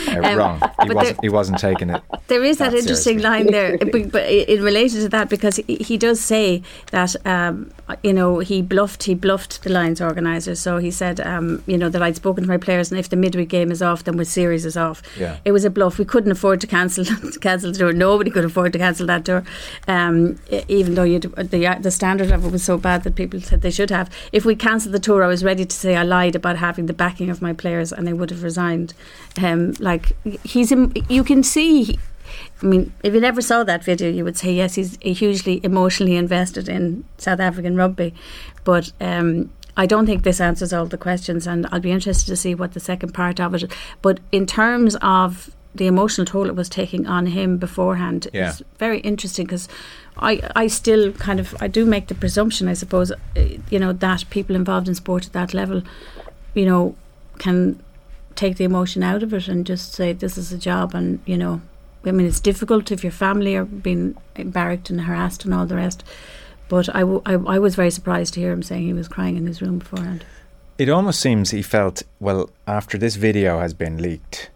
up uh, um, wrong. He wasn't, there, he wasn't taking it. There is that, that interesting seriously. line there, but, but in relation to that, because he, he does say that um, you know he bluffed, he bluffed the Lions organisers. So he said, um, you know, that I'd spoken to my players, and if the midweek game is off, then the series is off. Yeah. It was a bluff. We couldn't afford to cancel to cancel the tour. Nobody could afford to cancel that tour, um, even though you the. The standard level was so bad that people said they should have. If we cancelled the tour, I was ready to say I lied about having the backing of my players, and they would have resigned. Um, like he's, Im- you can see. I mean, if you never saw that video, you would say yes, he's hugely emotionally invested in South African rugby. But um, I don't think this answers all the questions, and I'll be interested to see what the second part of it. But in terms of the emotional toll it was taking on him beforehand, yeah. it's very interesting because. I, I still kind of, I do make the presumption, I suppose, you know, that people involved in sport at that level, you know, can take the emotion out of it and just say this is a job. And, you know, I mean, it's difficult if your family are being barracked and harassed and all the rest. But I, w- I, I was very surprised to hear him saying he was crying in his room beforehand. It almost seems he felt, well, after this video has been leaked,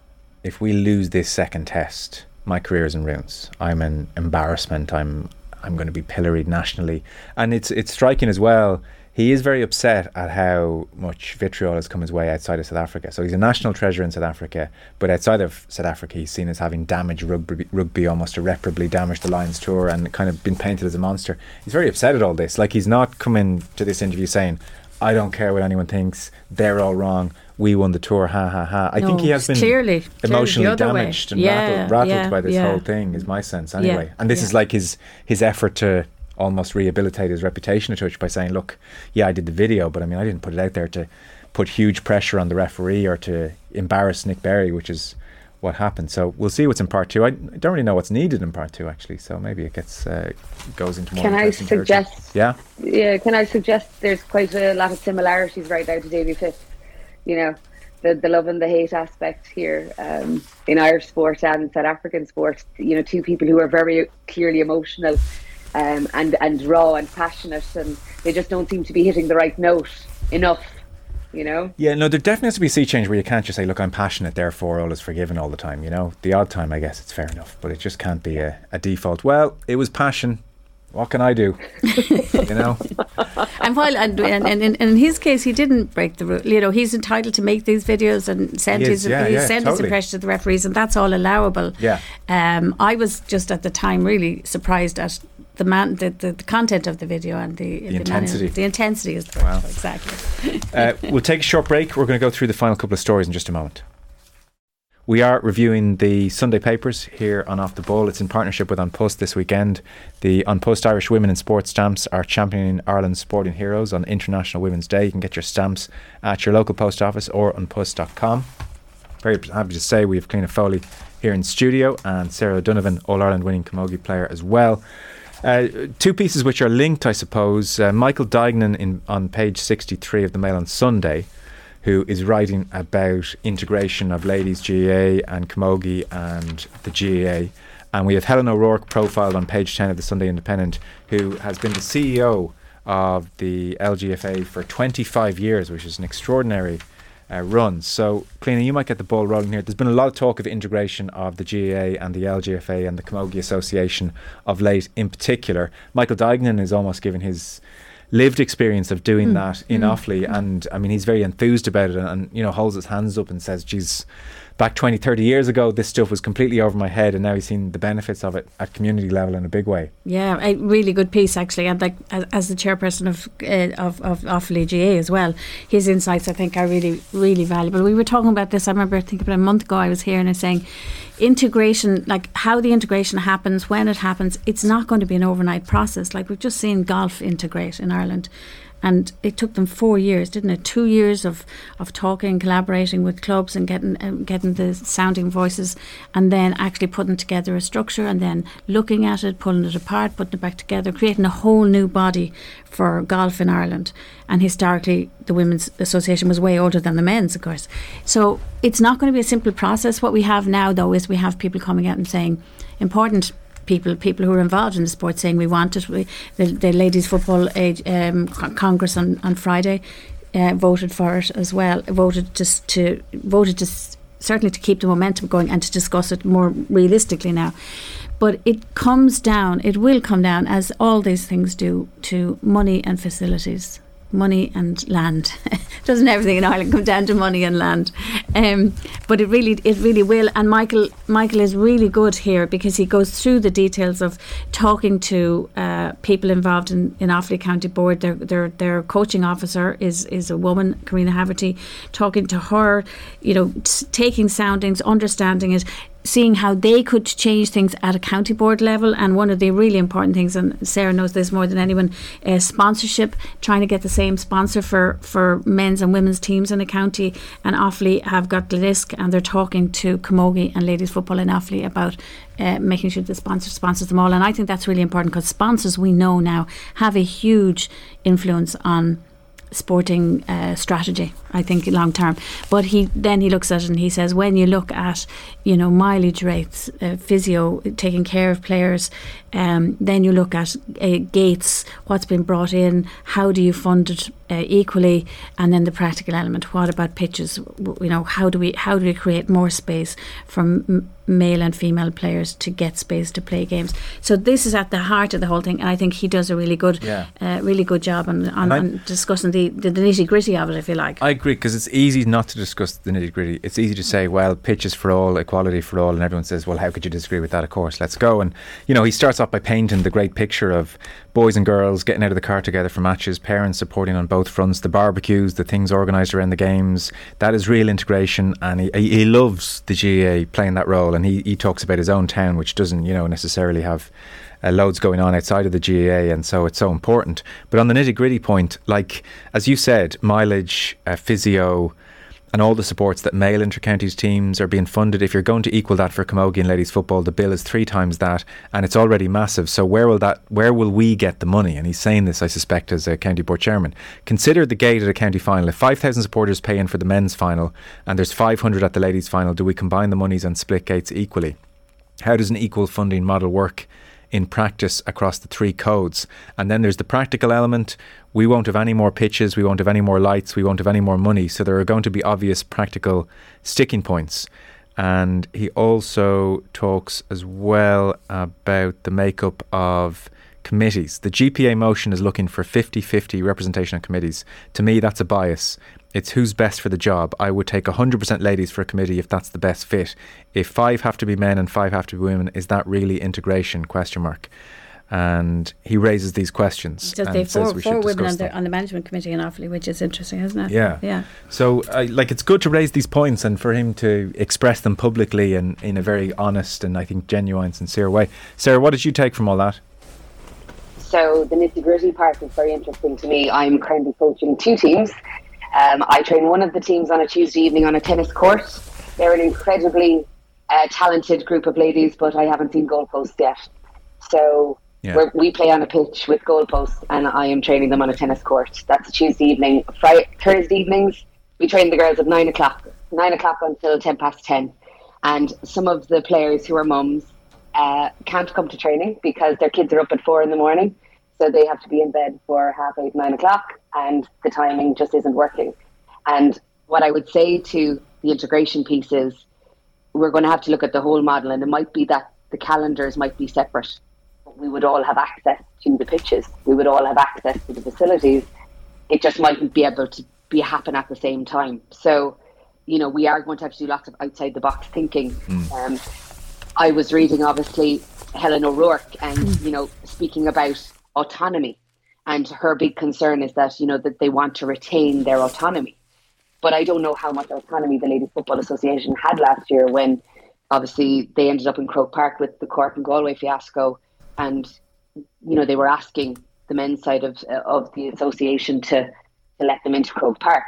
if we lose this second test, my career is in ruins. I'm an embarrassment. I'm... I'm going to be pilloried nationally. And it's it's striking as well, he is very upset at how much vitriol has come his way outside of South Africa. So he's a national treasure in South Africa, but outside of South Africa he's seen as having damaged rugby, rugby almost irreparably damaged the Lions tour, and kind of been painted as a monster. He's very upset at all this. Like, he's not coming to this interview saying, I don't care what anyone thinks, they're all wrong, we won the tour, ha ha ha. I no, think he has been clearly, emotionally clearly damaged way. and yeah, rattled, rattled yeah, by this yeah. whole thing, is my sense anyway. Yeah, and this yeah. is like his his effort to almost rehabilitate his reputation a touch by saying, look, yeah, I did the video, but I mean, I didn't put it out there to put huge pressure on the referee or to embarrass Nick Berry, which is what happened. So we'll see what's in part two. I don't really know what's needed in part two, actually, so maybe it gets uh, goes into more. Can I suggest? Yeah. Yeah. Can I suggest? There's quite a lot of similarities right now to Davy Fitz. You know, the, the love and the hate aspect here um, in Irish sport and South African sport. You know, two people who are very clearly emotional um, and, and raw and passionate, and they just don't seem to be hitting the right note enough. you know? Yeah, no, there definitely has to be a sea change where you can't just say, look, I'm passionate, therefore all is forgiven all the time, you know? The odd time, I guess, it's fair enough, but it just can't be a, a default. Well, it was passion. What can I do? You know? And while and, and, and, and in his case, he didn't break the rule. You know, he's entitled to make these videos and send is, his yeah, yeah, send totally. his impression to the referees, and that's all allowable. Yeah. Um, I was just at the time really surprised at the man, the, the, the content of the video and the, the, the intensity. Man, the intensity is the wow. word, exactly. uh, we'll take a short break. We're going to go through the final couple of stories in just a moment. We are reviewing the Sunday papers here on Off the Ball. It's in partnership with An Post this weekend. The An Post Irish Women in Sport stamps are championing Ireland's sporting heroes on International Women's Day. You can get your stamps at your local post office or an post dot com. Very happy to say we have Cliona Foley here in studio and Sarah O'Donovan, All-Ireland winning camogie player as well. Uh, two pieces which are linked, I suppose. Uh, Michael Dignan in, on page sixty-three of the Mail on Sunday, who is writing about integration of ladies G A A and camogie and the G A A. And we have Helen O'Rourke profiled on page ten of the Sunday Independent, who has been the C E O of the L G F A for twenty-five years, which is an extraordinary uh, run. So, Cliona, you might get the ball rolling here. There's been a lot of talk of integration of the G A A and the L G F A and the Camogie Association of late in particular. Michael Dignan is almost given his lived experience of doing mm. that in mm. Offaly, and I mean he's very enthused about it, and, and you know, holds his hands up and says, geez, back twenty, thirty years ago this stuff was completely over my head, and now he's seen the benefits of it at community level in a big way. Yeah, a really good piece actually, and like as, as the chairperson of, uh, of of Offaly G A as well, his insights I think are really, really valuable. We were talking about this, I remember I think about a month ago I was here and I was saying integration, like how the integration happens, when it happens, it's not going to be an overnight process. Like we've just seen golf integrate in Ireland, and it took them four years, didn't it? Two years of, of talking, collaborating with clubs and getting um, getting the sounding voices, and then actually putting together a structure, and then looking at it, pulling it apart, putting it back together, creating a whole new body for golf in Ireland. And historically, the Women's Association was way older than the men's, of course. So it's not going to be a simple process. What we have now, though, is we have people coming out and saying, important people people who are involved in the sport saying we want it. We, the, the Ladies Football age, um, con- Congress on, on Friday uh, voted for it as well, voted just to voted to certainly to keep the momentum going and to discuss it more realistically now. But it comes down, it will come down, as all these things do, to money and facilities. Money and land. Doesn't everything in Ireland come down to money and land? Um, but it really, it really will. And Michael, Michael is really good here because he goes through the details of talking to uh, people involved in, in Offaly County Board. Their, their, their coaching officer is is a woman, Karina Haverty. Talking to her, you know, t- taking soundings, understanding it, seeing how they could change things at a county board level. And one of the really important things, and Sarah knows this more than anyone, uh, sponsorship, trying to get the same sponsor for, for men's and women's teams in a county. And Offaly have got Glenisk, and they're talking to Camogie and Ladies Football in Offaly about uh, making sure the sponsor sponsors them all. And I think that's really important because sponsors, we know now, have a huge influence on sporting uh, strategy, I think, long term. But he then he looks at it and he says, when you look at, you know, mileage rates, uh, physio, taking care of players, um, then you look at uh, gates, what's been brought in, how do you fund it uh, equally, and then the practical element. What about pitches? You know, how do we how do we create more space from m- male and female players to get space to play games? So this is at the heart of the whole thing, and I think he does a really good yeah. uh, really good job on, on, on discussing the, the, the nitty-gritty of it, if you like. I agree, because it's easy not to discuss the nitty-gritty. It's easy to say, well, pitches for all, equality for all, and everyone says, well, how could you disagree with that? Of course, let's go. And you know, he starts off by painting the great picture of boys and girls getting out of the car together for matches, parents supporting on both fronts, the barbecues, the things organised around the games. That is real integration, and he, he loves the G A A playing that role. And he, he talks about his own town, which doesn't, you know, necessarily have uh, loads going on outside of the G A A, and so it's so important. But on the nitty-gritty point, like, as you said, mileage, uh, physio, and all the supports that male intercounties teams are being funded, if you're going to equal that for camogie and ladies football, the bill is three times that, and it's already massive. So where will that? Where will we get the money? And he's saying this, I suspect, as a county board chairman. Consider the gate at a county final. If five thousand supporters pay in for the men's final and there's five hundred at the ladies final, do we combine the monies and split gates equally? How does an equal funding model work in practice across the three codes. And then there's the practical element. We won't have any more pitches, we won't have any more lights, we won't have any more money. So there are going to be obvious practical sticking points. And he also talks as well about the makeup of committees. The G P A motion is looking for fifty-fifty representation on committees. To me, that's a bias. It's who's best for the job. I would take one hundred percent ladies for a committee if that's the best fit. If five have to be men and five have to be women, is that really integration? Question mark. And he raises these questions. Just and they four, says we four should women on the, on the management committee in Offaly, which is interesting, isn't it? Yeah. yeah. So, uh, like, it's good to raise these points and for him to express them publicly and in a very honest and I think genuine, sincere way. Sarah, what did you take from all that? So the nitty gritty part is very interesting to me. I'm currently coaching two teams. Um, I train one of the teams on a Tuesday evening on a tennis court. They're an incredibly uh, talented group of ladies, but I haven't seen goalposts yet. So yeah. we're, we play on a pitch with goalposts, and I am training them on a tennis court. That's a Tuesday evening. Friday, Thursday evenings, we train the girls at nine o'clock, nine o'clock until ten past ten. And some of the players who are mums uh, can't come to training because their kids are up at four in the morning. So they have to be in bed for half eight, nine o'clock, and the timing just isn't working. And what I would say to the integration piece is we're going to have to look at the whole model, and it might be that the calendars might be separate. We would all have access to the pitches. We would all have access to the facilities. It just mightn't be able to be happen at the same time. So, you know, we are going to have to do lots of outside-the-box thinking. Mm. Um, I was reading, obviously, Helen O'Rourke and, mm. you know, speaking about autonomy, and her big concern is that, you know, that they want to retain their autonomy. But I don't know how much autonomy the Ladies Football Association had last year when obviously they ended up in Croke Park with the Cork and Galway fiasco, and you know they were asking the men's side of uh, of the association to, to let them into Croke Park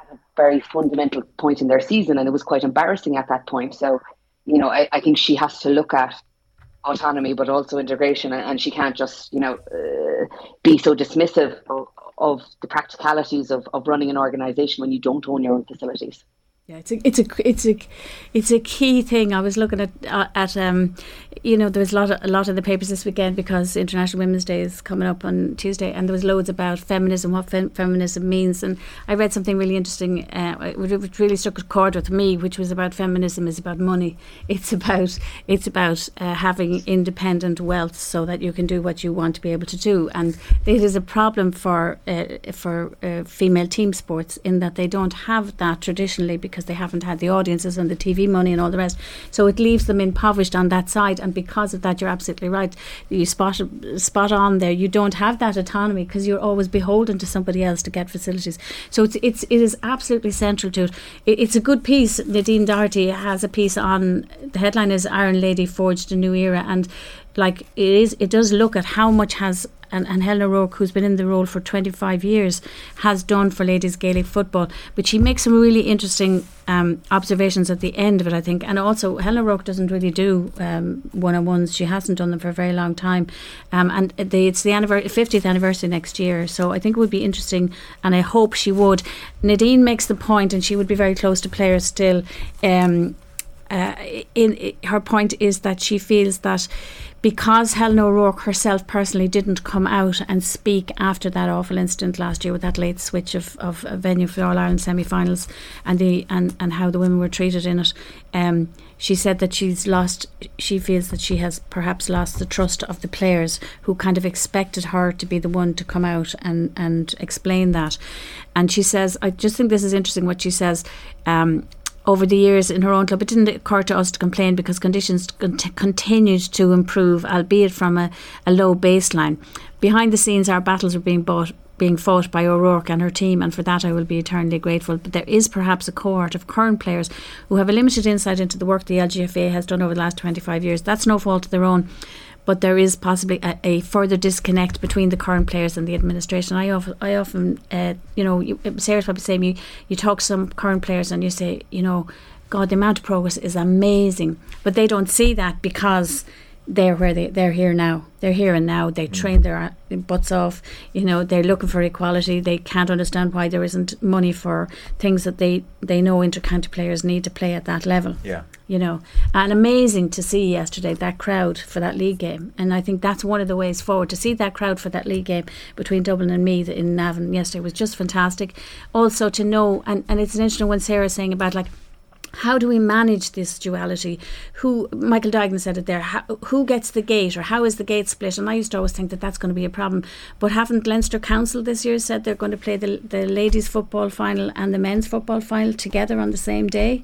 at a very fundamental point in their season, and it was quite embarrassing at that point. So you know I, I think she has to look at autonomy but also integration, and she can't just you know uh, be so dismissive of, of the practicalities of, of running an organisation when you don't own your own facilities. Yeah, it's a it's a it's a it's a key thing. I was looking at at um, you know, there was a lot of, a lot of the papers this weekend because International Women's Day is coming up on Tuesday, and there was loads about feminism, what fem- feminism means. And I read something really interesting, uh, which really struck a chord with me, which was about feminism is about money. It's about it's about uh, having independent wealth so that you can do what you want to be able to do. And it is a problem for uh, for uh, female team sports in that they don't have that traditionally, because because they haven't had the audiences and the T V money and all the rest. So it leaves them impoverished on that side. And because of that, you're absolutely right. You spot spot on there. You don't have that autonomy because you're always beholden to somebody else to get facilities. So it's, it's, it is absolutely central to it. it. It's a good piece. Nadine Doherty has a piece on, the headline is Iron Lady Forged a New Era. And like it is, it does look at how much has And, and Helen O'Rourke, who's been in the role for twenty-five years, has done for ladies Gaelic football. But she makes some really interesting um, observations at the end of it, I think. And also, Helen O'Rourke doesn't really do um, one-on-ones. She hasn't done them for a very long time. Um, and they, it's the anniver- fiftieth anniversary next year. So I think it would be interesting, and I hope she would. Nadine makes the point, and she would be very close to players still. Um, uh, in, in, her point is that she feels that because Helen O'Rourke herself personally didn't come out and speak after that awful incident last year with that late switch of, of a venue for the All-Ireland semi-finals and the and, and how the women were treated in it, um, she said that she's lost, she feels that she has perhaps lost the trust of the players who kind of expected her to be the one to come out and, and explain that. And she says, I just think this is interesting what she says, um, over the years in her own club, it didn't occur to us to complain because conditions cont- continued to improve, albeit from a, a low baseline. Behind the scenes, our battles were being bought, being fought by O'Rourke and her team, and for that I will be eternally grateful. But there is perhaps a cohort of current players who have a limited insight into the work the L G F A has done over the last twenty-five years. That's no fault of their own. But there is possibly a, a further disconnect between the current players and the administration. I often, I often, uh, you know, you, Sarah's probably saying you, you talk to some current players and you say, you know, God, the amount of progress is amazing, but they don't see that because they're where they they're here now. They're here and now. They train their butts off. You know, they're looking for equality. They can't understand why there isn't money for things that they, they know inter-county players need to play at that level. Yeah. You know, and amazing to see yesterday that crowd for that league game. And I think that's one of the ways forward, to see that crowd for that league game between Dublin and Meath in Navan yesterday was just fantastic. Also to know, and, and it's an interesting one Sarah's saying about, like, how do we manage this duality? Who, Michael Dignan said it there, how, who gets the gate, or how is the gate split? And I used to always think that that's going to be a problem. But haven't Leinster Council this year said they're going to play the, the ladies' football final and the men's football final together on the same day?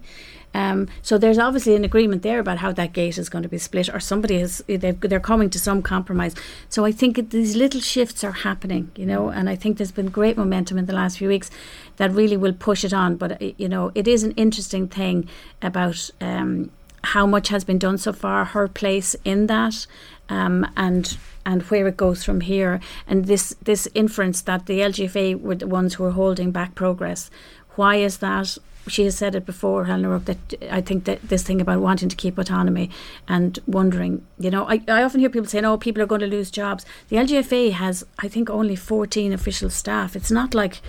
Um, so there's obviously an agreement there about how that gate is going to be split, or somebody has, they're coming to some compromise. So I think it, these little shifts are happening, you know, and I think there's been great momentum in the last few weeks that really will push it on. But, you know, it is an interesting thing about um, how much has been done so far, her place in that, um, and and where it goes from here. And this, this inference that the L G F A were the ones who were holding back progress. Why is that? She has said it before, Helen O'Rourke, that I think that this thing about wanting to keep autonomy and wondering, you know, I, I often hear people saying, oh, people are going to lose jobs. The L G F A has, I think, only fourteen official staff. It's not like,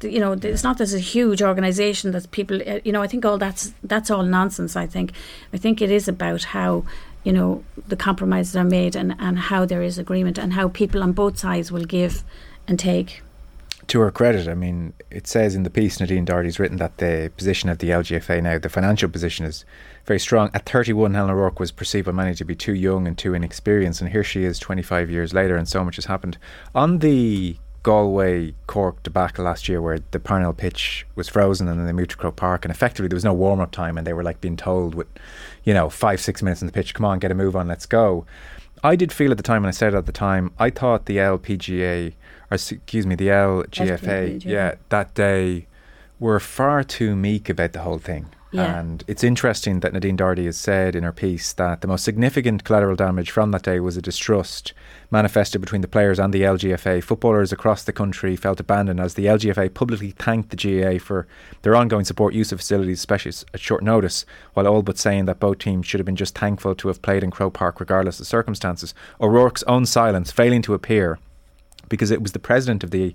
you know, it's not this a huge organisation that people, you know, I think all that's, that's all nonsense, I think. I think it is about how, you know, the compromises are made, and, and how there is agreement, and how people on both sides will give and take. To her credit, I mean, it says in the piece Nadine Doherty's written that the position of the L G F A now, the financial position, is very strong. At thirty-one, Helen O'Rourke was perceived by many to be too young and too inexperienced, and here she is twenty-five years later, and so much has happened. On the Galway-Cork debacle last year, where the Parnell pitch was frozen and then they moved to Croke Park, and effectively there was no warm-up time, and they were like being told with, you know, five, six minutes on the pitch, come on, get a move on, let's go. I did feel at the time, and I said it at the time, I thought the L P G A, or excuse me, the L G F A, yeah, that day were far too meek about the whole thing. Yeah. And it's interesting that Nadine Doherty has said in her piece that the most significant collateral damage from that day was a distrust manifested between the players and the L G F A. Footballers across the country felt abandoned as the L G F A publicly thanked the G A A for their ongoing support, use of facilities, especially at short notice, while all but saying that both teams should have been just thankful to have played in Croke Park regardless of circumstances. O'Rourke's own silence failing to appear, because it was the president of the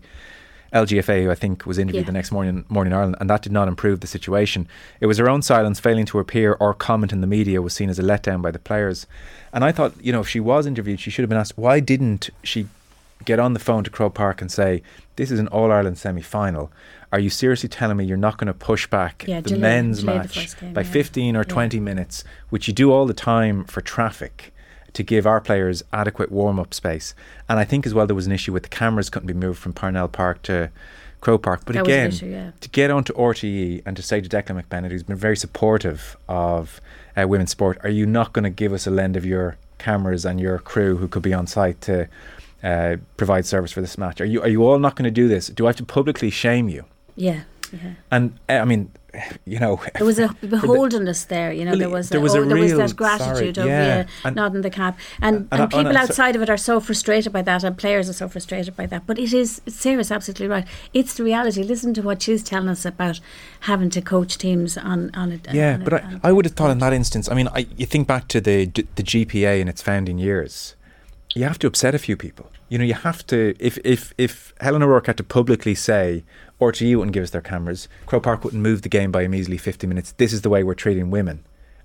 L G F A who I think was interviewed yeah. the next morning morning in Ireland, and that did not improve the situation. It was her own silence failing to appear or comment in the media was seen as a letdown by the players. And I thought, you know, if she was interviewed, she should have been asked, why didn't she get on the phone to Croke Park and say, this is an All-Ireland semi-final. Are you seriously telling me you're not going to push back yeah, the delay, men's delay match the game, by yeah. fifteen or yeah. twenty minutes, which you do all the time for traffic, to give our players adequate warm-up space? And I think as well there was an issue with the cameras couldn't be moved from Parnell Park to Croke Park. But that again, issue, yeah. to get onto R T E and to say to Declan McBennett, who's been very supportive of uh, women's sport, are you not going to give us a lend of your cameras and your crew who could be on site to uh, provide service for this match? Are you, are you all not going to do this? Do I have to publicly shame you? Yeah. Yeah. And uh, I mean, you know, there was a beholdenness the, there. You know, really, there was there was, a, oh, a there real, was that gratitude sorry, yeah. of uh, and, nodding the cap, and, and, and, and people and, outside so, of it are so frustrated by that, and players are so frustrated by that. But it is, Sarah's absolutely right. It's the reality. Listen to what she's telling us about having to coach teams on on it. Yeah, on but a, I, I would have thought in that instance. I mean, I, you think back to the the G P A in its founding years. You have to upset a few people. You know, you have to. If if if Helen O'Rourke had to publicly say, R T E wouldn't give us their cameras, Croke Park wouldn't move the game by a measly fifty minutes, this is the way we're treating women,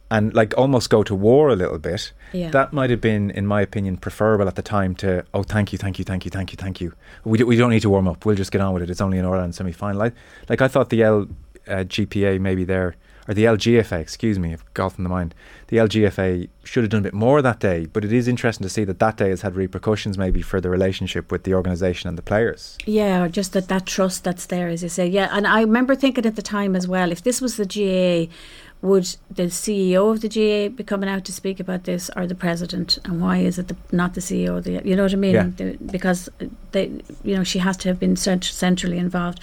and like almost go to war a little bit, yeah. that might have been, in my opinion, preferable at the time to, oh, thank you, thank you, thank you, thank you, thank you. We, d- we don't need to warm up, we'll just get on with it, it's only an All-Ireland semi-final. I, like I thought the L G F A maybe there, or the L G F A, excuse me, if golf in the mind, the L G F A should have done a bit more that day, but it is interesting to see that that day has had repercussions maybe for the relationship with the organisation and the players. Yeah, or just that, that trust that's there, as you say. Yeah, and I remember thinking at the time as well, if this was the G A A, would the C E O of the G A A be coming out to speak about this, or the president? And why is it the, not the C E O? Of the, you know what I mean? Yeah. The, because they, you know, she has to have been cent- centrally involved.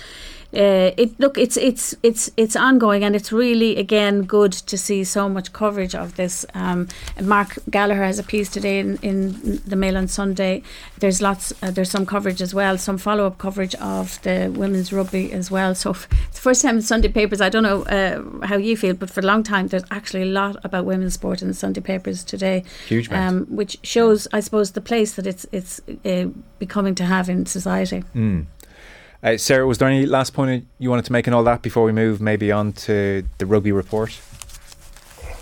Uh, it look, it's it's it's it's ongoing, and it's really again good to see so much coverage of this. Um, Mark Gallagher has a piece today in, in the Mail on Sunday. There's lots, uh, there's some coverage as well, some follow up coverage of the women's rugby as well. So f- it's the first time in Sunday papers. I don't know uh, how you feel, but for a long time there's actually a lot about women's sport in the Sunday papers today. Huge, um, which shows, I suppose, the place that it's it's uh, becoming to have in society. Mm. Uh, Sarah, was there any last point you wanted to make in all that before we move maybe on to the rugby report?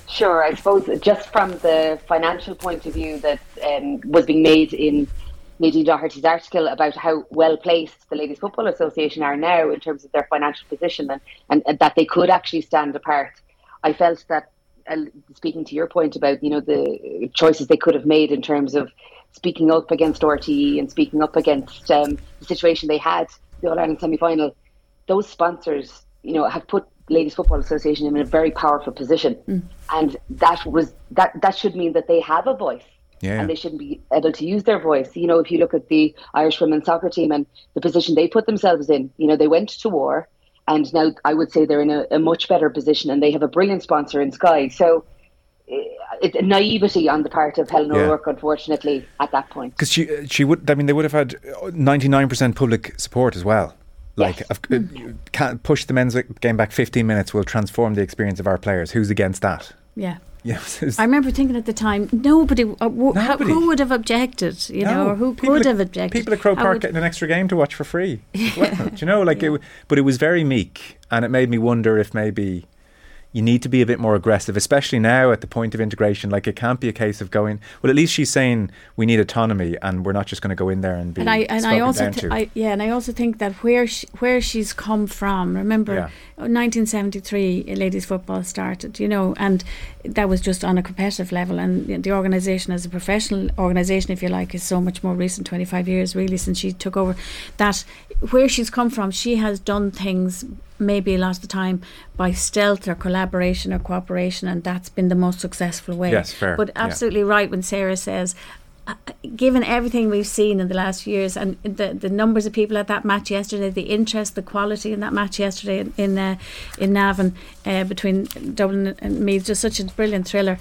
Sure, I suppose just from the financial point of view that um, was being made in Nadine Doherty's article about how well placed the Ladies Football Association are now in terms of their financial position, and, and, and that they could actually stand apart. I felt that, uh, speaking to your point about, you know, the choices they could have made in terms of speaking up against R T E and speaking up against um, the situation they had, the All-Ireland semi-final, those sponsors, you know, have put Ladies Football Association in a very powerful position, mm. and that was that that should mean that they have a voice, yeah. and they shouldn't be able to use their voice. You know, if you look at the Irish women's soccer team and the position they put themselves in, you know, they went to war, and now I would say they're in a, a much better position, and they have a brilliant sponsor in Sky. So It, naivety on the part of Helen yeah. O'Rourke, unfortunately, at that point, because she she would I mean they would have had ninety-nine percent public support as well, like yes. mm. can't push the men's game back fifteen minutes, will transform the experience of our players. Who's against that? Yeah. Yeah, I remember thinking at the time, nobody, uh, w- nobody. How, who would have objected, you no. know, or who people could at, have objected. People at Croke Park getting an extra game to watch for free. Yeah. Well, do you know, like, yeah. it, but it was very meek, and it made me wonder if maybe you need to be a bit more aggressive, especially now at the point of integration. Like, it can't be a case of going, well, at least she's saying we need autonomy and we're not just going to go in there and be and I, and I also down th- to. I, yeah, and I also think that where she, where she's come from, remember, yeah. nineteen seventy-three, ladies football started, you know, and that was just on a competitive level. And the organisation as a professional organisation, if you like, is so much more recent, twenty-five years really since she took over, that where she's come from, she has done things maybe a lot of the time by stealth or collaboration or cooperation, and that's been the most successful way. Yes, fair. But absolutely yeah. right when Sarah says, uh, given everything we've seen in the last years and the the numbers of people at that match yesterday, the interest, the quality in that match yesterday in in, uh, in Navan uh, between Dublin and Meath, just such a brilliant thriller.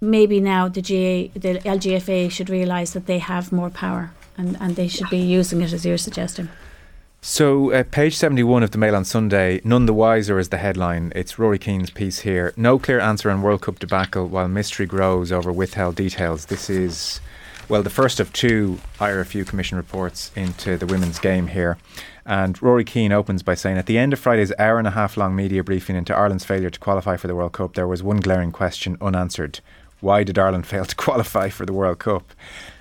Maybe now the G A, the L G F A should realise that they have more power, and, and they should be using it as you're suggesting. So uh, page seventy-one of the Mail on Sunday, none the wiser is the headline. It's Rory Keane's piece here. No clear answer on World Cup debacle while mystery grows over withheld details. This is, well, the first of two I R F U Commission reports into the women's game here. And Rory Keane opens by saying, at the end of Friday's hour and a half long media briefing into Ireland's failure to qualify for the World Cup, there was one glaring question unanswered. Why did Ireland fail to qualify for the World Cup?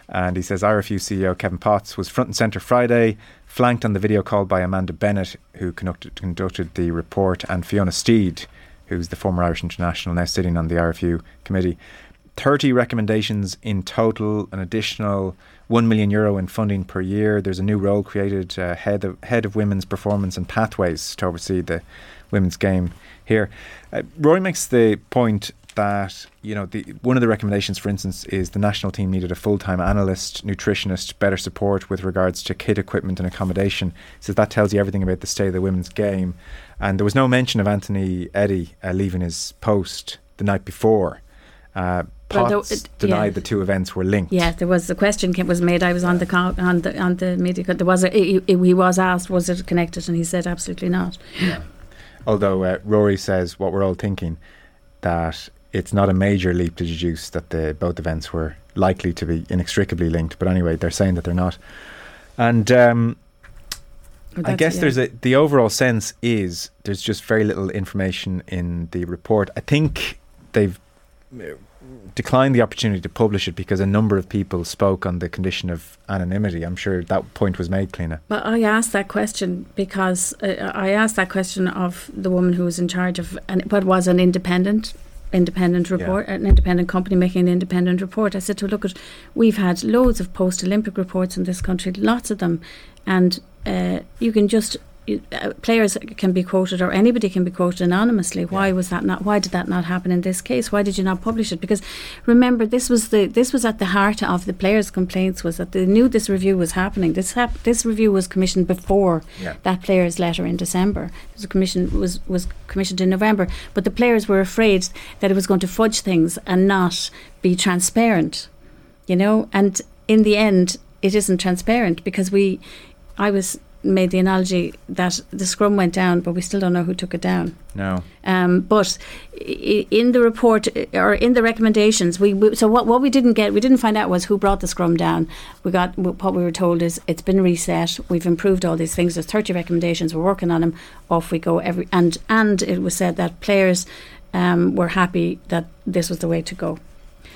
And he says I R F U C E O Kevin Potts was front and centre Friday, flanked on the video call by Amanda Bennett, who conducted, conducted the report, and Fiona Steed, who's the former Irish international now sitting on the I R F U committee. thirty recommendations in total, an additional one million euro in funding per year. There's a new role created, uh, head of, head of women's performance and pathways to oversee the women's game here. Uh, Rory makes the point that, you know, the one of the recommendations, for instance, is the national team needed a full-time analyst, nutritionist, better support with regards to kit equipment and accommodation. So that tells you everything about the state of the women's game. And there was no mention of Anthony Eddie uh, leaving his post the night before. Uh, Potts well, it, denied yeah. the two events were linked. Yeah, there was the question was made. I was on the co- on the on the media. There was a, he, he was asked, was it connected, and he said absolutely not. Yeah. Although uh, Rory says what we're all thinking, that it's not a major leap to deduce that the both events were likely to be inextricably linked. But anyway, they're saying that they're not. And um, well, I guess yeah. there's a, the overall sense is there's just very little information in the report. I think they've declined the opportunity to publish it because a number of people spoke on the condition of anonymity. I'm sure that point was made, Cliona. Well, I asked that question because uh, I asked that question of the woman who was in charge of an, what was an independent independent report, yeah. an independent company making an independent report. I said to her, look, at, we've had loads of post-Olympic reports in this country, lots of them, and uh, you can just players can be quoted, or anybody can be quoted anonymously. Why yeah. was that not? Why did that not happen in this case? Why did you not publish it? Because remember, this was the this was at the heart of the players' complaints, was that they knew this review was happening. This hap- this review was commissioned before yeah. that player's letter in December. It was commissioned was was commissioned in November, but the players were afraid that it was going to fudge things and not be transparent, you know. And in the end, it isn't transparent because we, I was. made the analogy that the scrum went down, but we still don't know who took it down. No. Um, but I- in the report or in the recommendations, we, we so what what we didn't get, we didn't find out was who brought the scrum down. We got what we were told is it's been reset. We've improved all these things. There's thirty recommendations. We're working on them. Off we go. Every and and it was said that players um, were happy that this was the way to go.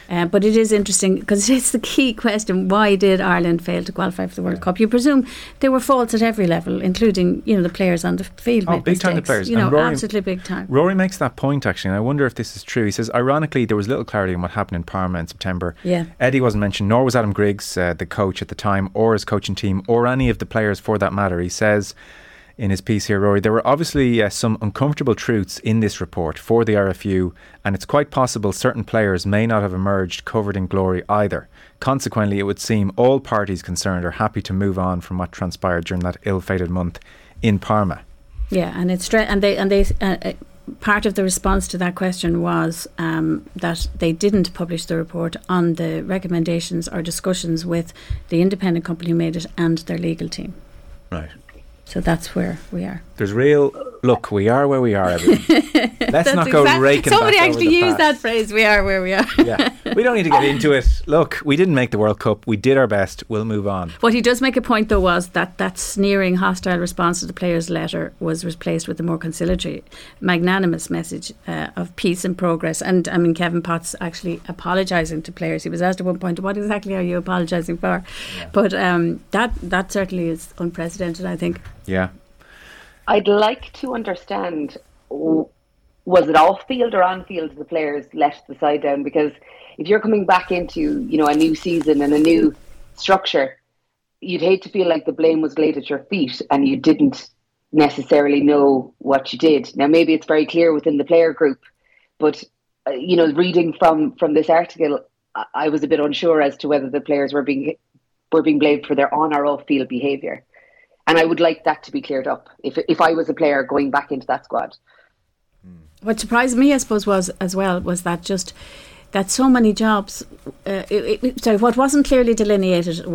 Uh, but it is interesting because it's the key question. Why did Ireland fail to qualify for the World yeah. Cup? You presume there were faults at every level, including, you know, the players on the field. Oh, big time the players. You know, Rory, absolutely big time. Rory makes that point, actually, and I wonder if this is true. He says, ironically, there was little clarity on what happened in Parma in September. Yeah. Eddie wasn't mentioned, nor was Adam Griggs, uh, the coach at the time, or his coaching team, or any of the players for that matter. He says in his piece here, Rory, there were obviously uh, some uncomfortable truths in this report for the R F U, and it's quite possible certain players may not have emerged covered in glory either. Consequently, it would seem all parties concerned are happy to move on from what transpired during that ill-fated month in Parma. Yeah, and it's stre- and they and they uh, part of the response to that question was um, that they didn't publish the report on the recommendations or discussions with the independent company who made it and their legal team. Right. So that's where we are. There's real, look, we are where we are, everyone. Let's not go exactly, raking somebody back actually over the used past. That phrase, we are where we are. Yeah, we don't need to get into it. Look, we didn't make the World Cup. We did our best. We'll move on. What he does make a point, though, was that that sneering, hostile response to the players' letter was replaced with a more conciliatory, magnanimous message uh, of peace and progress. And, I mean, Kevin Potts actually apologising to players. He was asked at one point, what exactly are you apologising for? Yeah. But um, that, that certainly is unprecedented, I think. Yeah, I'd like to understand, was it off field or on field the players let the side down? Because if you're coming back into, you know, a new season and a new structure, you'd hate to feel like the blame was laid at your feet and you didn't necessarily know what you did. Now maybe it's very clear within the player group, but uh, you know, reading from from this article, I, I was a bit unsure as to whether the players were being were being blamed for their on or off field behaviour. And I would like that to be cleared up if if I was a player going back into that squad. What surprised me, I suppose, was as well, was that just that so many jobs, uh, it, it, sorry, what wasn't clearly delineated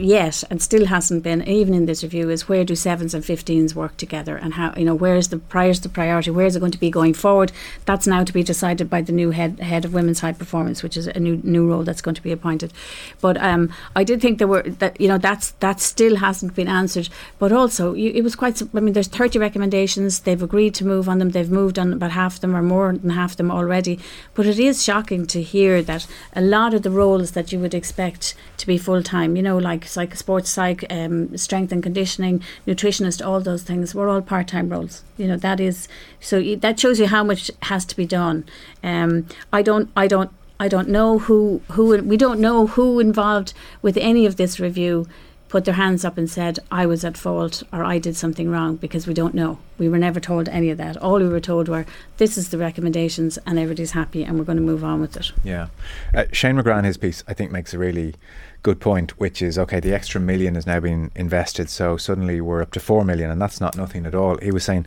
yet and still hasn't been, even in this review, is where do sevens and fifteens work together and how, you know, where's the, prior's the priority, where's it going to be going forward? That's now to be decided by the new head head of women's high performance, which is a new new role that's going to be appointed. But um, I did think there were, that you know, that's that still hasn't been answered. But also, you, it was quite, I mean, there's thirty recommendations, they've agreed to move on them, they've moved on about half of them or more than half of them already. But it is shocking to hear that a lot of the roles that you would expect to be full-time, you know, like psych, sports psych, um, strength and conditioning, nutritionist, all those things were all part-time roles. You know, that is, so that shows you how much has to be done. Um, I don't, I don't, I don't know who, who, we don't know who involved with any of this review put their hands up and said, I was at fault or I did something wrong, because we don't know. We were never told any of that. All we were told were, this is the recommendations and everybody's happy and we're going to move on with it. Yeah. Uh, Shane McGrath in his piece, I think, makes a really good point, which is, OK, the extra million has now been invested, so suddenly we're up to four million and that's not nothing at all. He was saying,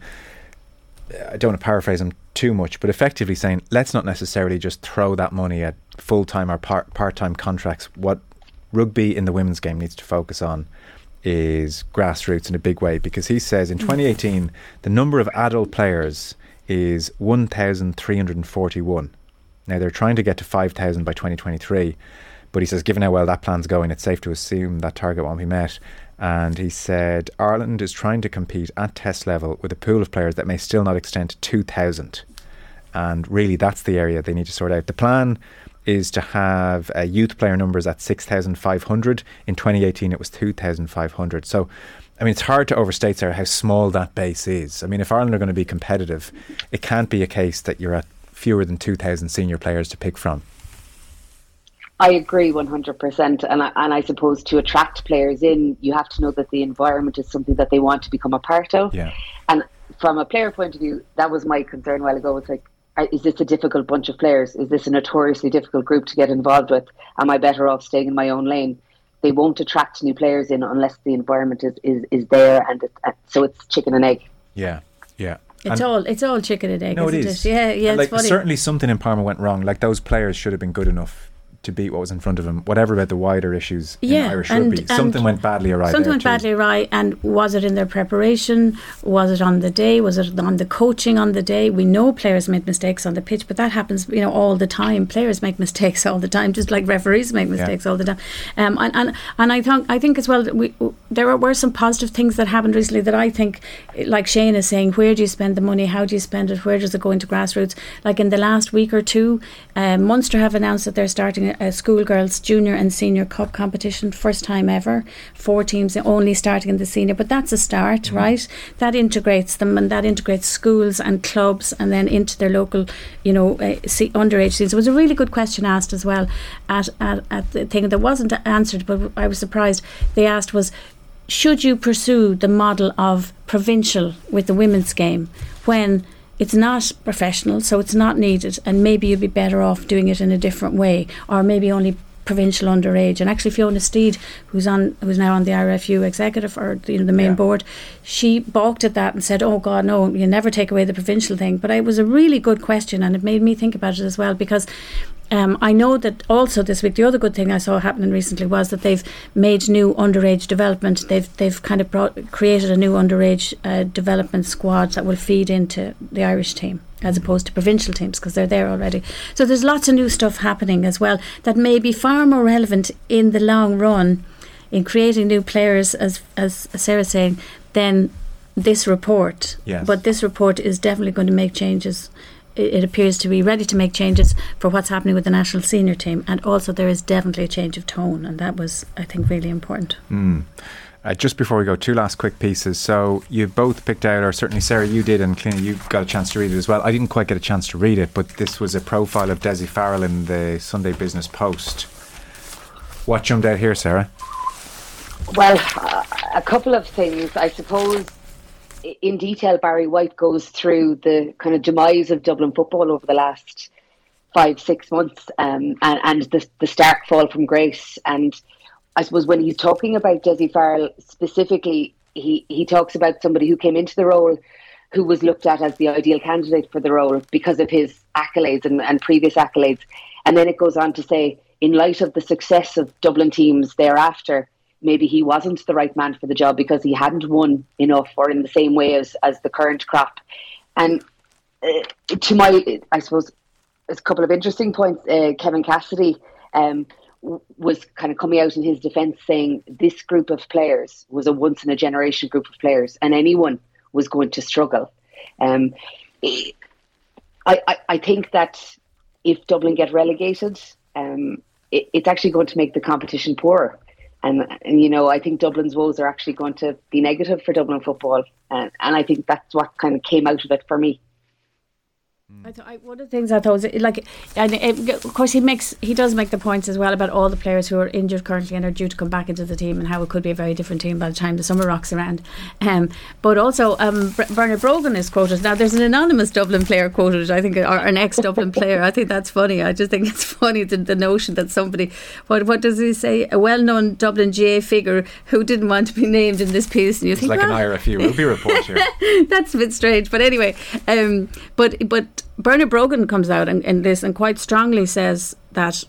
I don't want to paraphrase him too much, but effectively saying, let's not necessarily just throw that money at full-time or par- part-time contracts. What rugby in the women's game needs to focus on is grassroots in a big way, because he says in twenty eighteen the number of adult players is one thousand three hundred forty-one. Now they're trying to get to five thousand by twenty twenty-three, but he says given how well that plan's going, it's safe to assume that target won't be met. And he said Ireland is trying to compete at test level with a pool of players that may still not extend to two thousand, and really that's the area they need to sort out. The plan is to have uh, youth player numbers at six thousand five hundred. In twenty eighteen, it was two thousand five hundred. So, I mean, it's hard to overstate, Sarah, how small that base is. I mean, if Ireland are going to be competitive, it can't be a case that you're at fewer than two thousand senior players to pick from. I agree one hundred percent. And I, and I suppose to attract players in, you have to know that the environment is something that they want to become a part of. Yeah. And from a player point of view, that was my concern a while ago. It's like, is this a difficult bunch of players? Is this a notoriously difficult group to get involved with? Am I better off staying in my own lane? They won't attract new players in unless the environment is, is, is there. And it, uh, so it's chicken and egg. Yeah, yeah. It's and all it's all chicken and egg, no, isn't it? Is. it? Yeah, yeah, and it's like, funny. Certainly something in Parma went wrong. Like, those players should have been good enough to beat what was in front of them, whatever about the wider issues yeah, in Irish and, rugby. Something went badly awry. Something went too. badly awry, and was it in their preparation? Was it on the day? Was it on the coaching on the day? We know players made mistakes on the pitch, but that happens, you know, all the time. Players make mistakes all the time, just like referees make mistakes yeah. all the time. Um, and, and and I think I think as well, we, there were some positive things that happened recently that I think, like Shane is saying, where do you spend the money? How do you spend it? Where does it go into grassroots? Like in the last week or two, um, Munster have announced that they're starting a schoolgirls junior and senior cup competition, first time ever, four teams only starting in the senior, but that's a start, mm-hmm. right? That integrates them, and that integrates schools and clubs and then into their local, you know, uh, underage teams. It was a really good question asked as well at, at, at the thing that wasn't answered, but I was surprised they asked was, should you pursue the model of provincial with the women's game when it's not professional, so it's not needed, and maybe you'd be better off doing it in a different way, or maybe only provincial underage. And actually Fiona Steed, who's on who's now on the I R F U executive, or you know, the main yeah. board, she balked at that and said, oh God, no, you never take away the provincial thing. But it was a really good question, and it made me think about it as well, because Um, I know that also this week, the other good thing I saw happening recently was that they've made new underage development. They've they've kind of brought, created a new underage uh, development squad that will feed into the Irish team, as opposed to provincial teams, because they're there already. So there's lots of new stuff happening as well that may be far more relevant in the long run in creating new players, as, as Sarah's saying, than this report. Yes. But this report is definitely going to make changes. It appears to be ready to make changes for what's happening with the national senior team, and also there is definitely a change of tone, and that was, I think, really important. Mm. Uh, just before we go, two last quick pieces. So you've both picked out, or certainly Sarah, you did, and Cliona, you got a chance to read it as well. I didn't quite get a chance to read it, but this was a profile of Desi Farrell in the Sunday Business Post. What jumped out here, Sarah? Well, uh, a couple of things, I suppose. In detail, Barry White goes through the kind of demise of Dublin football over the last five, six months um, and, and the, the stark fall from grace. And I suppose when he's talking about Desi Farrell specifically, he, he talks about somebody who came into the role who was looked at as the ideal candidate for the role because of his accolades and, and previous accolades. And then it goes on to say, in light of the success of Dublin teams thereafter, maybe he wasn't the right man for the job because he hadn't won enough or in the same way as, as the current crop. And uh, to my, I suppose, a couple of interesting points, uh, Kevin Cassidy um, was kind of coming out in his defence saying this group of players was a once-in-a-generation group of players and anyone was going to struggle. Um, I, I, I think that if Dublin get relegated, um, it, it's actually going to make the competition poorer. And, and, you know, I think Dublin's woes are actually going to be negative for Dublin football. Uh, and I think that's what kind of came out of it for me. I th- I, one of the things I thought was, like, and it, of course, he makes he does make the points as well about all the players who are injured currently and are due to come back into the team, and how it could be a very different team by the time the summer rocks around. Um, but also, um, Ber- Bernard Brogan is quoted. Now, there's an anonymous Dublin player quoted, I think, or, or an ex-Dublin player. I think that's funny. I just think it's funny, the, the notion that somebody, what what does he say? A well-known Dublin G A figure who didn't want to be named in this piece. And you it's think, like well, an I R F U rugby report here. That's a bit strange. But anyway, um, but but. Bernard Brogan comes out in, in this and quite strongly says that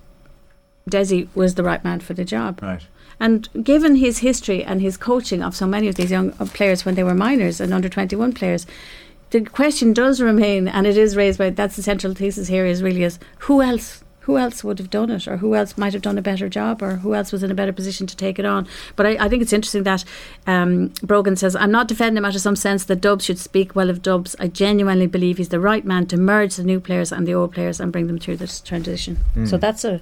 Desi was the right man for the job. Right. And given his history and his coaching of so many of these young players when they were minors and under twenty-one players, the question does remain, and it is raised by, that's the central thesis here is really is who else? Who else would have done it, or who else might have done a better job, or who else was in a better position to take it on? But I, I think it's interesting that um, Brogan says, I'm not defending him out of some sense that Dubs should speak well of Dubs. I genuinely believe he's the right man to merge the new players and the old players and bring them through this transition. Mm. So that's a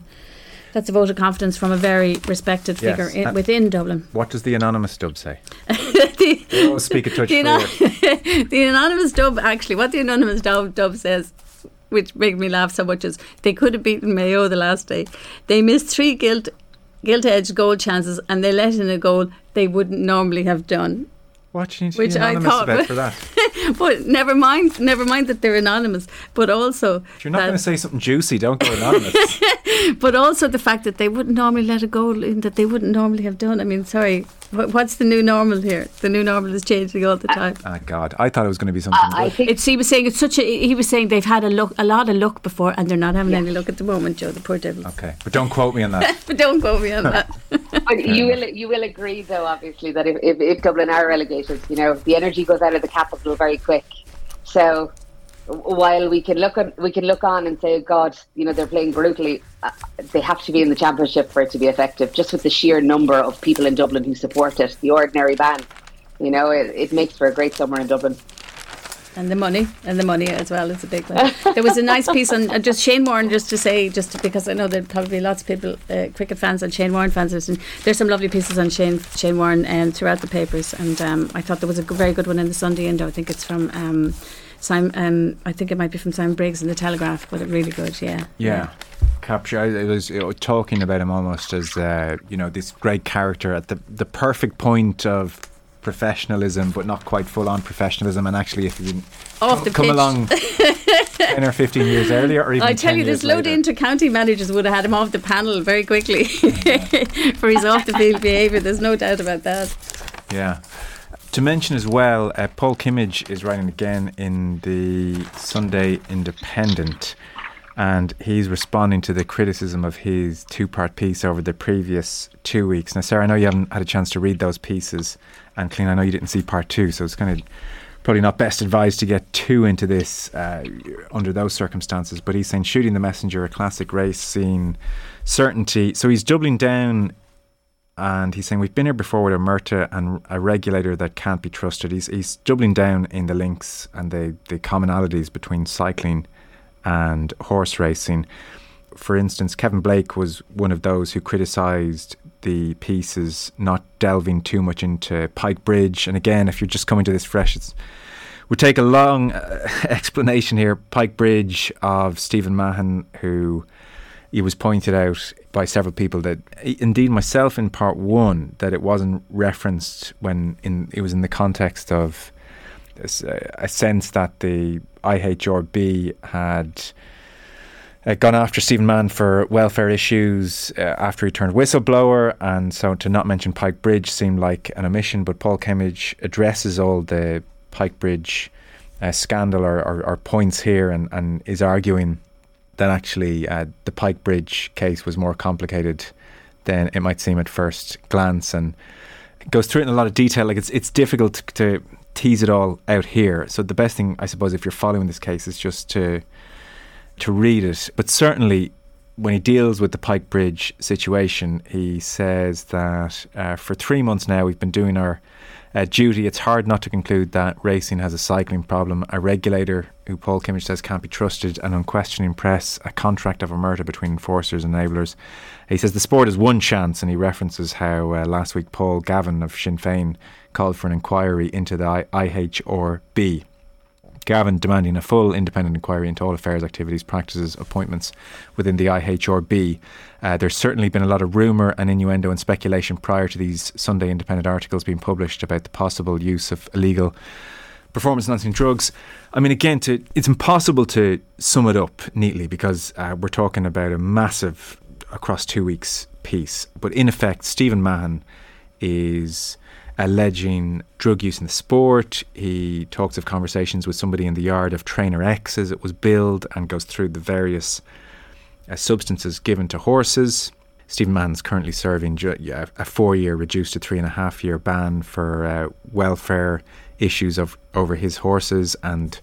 that's a vote of confidence from a very respected figure yes. in, uh, within Dublin. What does the anonymous Dub say? the, oh, speak a touch the, anon- the anonymous Dub, actually, what the anonymous Dub, Dub says which made me laugh so much, is they could have beaten Mayo the last day. They missed three gilt, gilt-edged goal chances and they let in a goal they wouldn't normally have done. What you need to Which be anonymous I thought, about for that? But never mind, never mind that they're anonymous. But also, if you're not going to say something juicy, don't go anonymous. But also the fact that they wouldn't normally let a goal in that they wouldn't normally have done. I mean, sorry, what's the new normal here? The new normal is changing all the time. Ah, uh, oh God, I thought it was going to be something. Uh, good. It's he was saying it's such a. He was saying they've had a look, a lot of luck before, and they're not having yeah. any luck at the moment, Joe. The poor devils. Okay, but don't quote me on that. But don't quote me on that. But you will, you will agree though, obviously, that if, if, if Dublin are relegated, you know, the energy goes out of the capital very quick. So while we can look on, we can look on and say, God, you know, they're playing brutally. Uh, they have to be in the championship for it to be effective. Just with the sheer number of people in Dublin who support it, the ordinary band, you know, it, it makes for a great summer in Dublin. And the money, and the money as well is a big one. There was a nice piece on uh, just Shane Warne, just to say, just because I know there'd probably be lots of people, uh, cricket fans and Shane Warne fans, and there's some lovely pieces on Shane Shane Warne um, throughout the papers. And um, I thought there was a very good one in the Sunday Indo. I think it's from. Um, Simon, um, I think it might be from Simon Briggs in the Telegraph, but it really good, yeah. Yeah, yeah. Capture. I was you know, talking about him almost as uh, you know, this great character at the the perfect point of professionalism, but not quite full on professionalism. And actually, if you off the come pitch. Along ten or fifteen years earlier, or even I tell you, this load of inter-county managers would have had him off the panel very quickly for his off the field behaviour. There's no doubt about that. Yeah. To mention as well, uh, Paul Kimmage is writing again in the Sunday Independent, and he's responding to the criticism of his two-part piece over the previous two weeks. Now, Sarah, I know you haven't had a chance to read those pieces, and Cliona, I know you didn't see part two, so it's kind of probably not best advised to get too into this uh, under those circumstances. But he's saying shooting the messenger, a classic race scene, certainty. So he's doubling down. And he's saying, we've been here before with a Murta and a regulator that can't be trusted. He's, he's doubling down in the links and the, the commonalities between cycling and horse racing. For instance, Kevin Blake was one of those who criticised the pieces not delving too much into Pike Bridge. And again, if you're just coming to this fresh, it would take a long uh, explanation here. Pike Bridge of Stephen Mahon, who... It was pointed out by several people that, indeed myself in part one, that it wasn't referenced when in, it was in the context of this, uh, a sense that the I H R B had uh, gone after Stephen Mann for welfare issues uh, after he turned whistleblower, and so to not mention Pike Bridge seemed like an omission. But Paul Kimmage addresses all the Pike Bridge uh, scandal or, or, or points here and, and is arguing that actually uh, the Pike Bridge case was more complicated than it might seem at first glance, and it goes through it in a lot of detail. Like it's it's difficult to, to tease it all out here. So the best thing, I suppose, if you're following this case, is just to to read it. But certainly, when he deals with the Pike Bridge situation, he says that uh, for three months now we've been doing our uh, duty. It's hard not to conclude that racing has a cycling problem. A regulator who Paul Kimmage says can't be trusted, an unquestioning press, a contract of a murder between enforcers and enablers. He says the sport has one chance, and he references how uh, last week Paul Gavin of Sinn Féin called for an inquiry into the I- IHRB. Gavin demanding a full independent inquiry into all affairs, activities, practices, appointments within the I H R B. Uh, there's certainly been a lot of rumour and innuendo and speculation prior to these Sunday Independent articles being published about the possible use of illegal performance-enhancing drugs. I mean, again, to, it's impossible to sum it up neatly because uh, we're talking about a massive, across two weeks, piece. But in effect, Stephen Mahon is alleging drug use in the sport. He talks of conversations with somebody in the yard of Trainer X, as it was billed, and goes through the various uh, substances given to horses. Stephen Mann's currently serving ju- yeah, a four-year reduced to three-and-a-half-year ban for uh, welfare issues of over his horses, and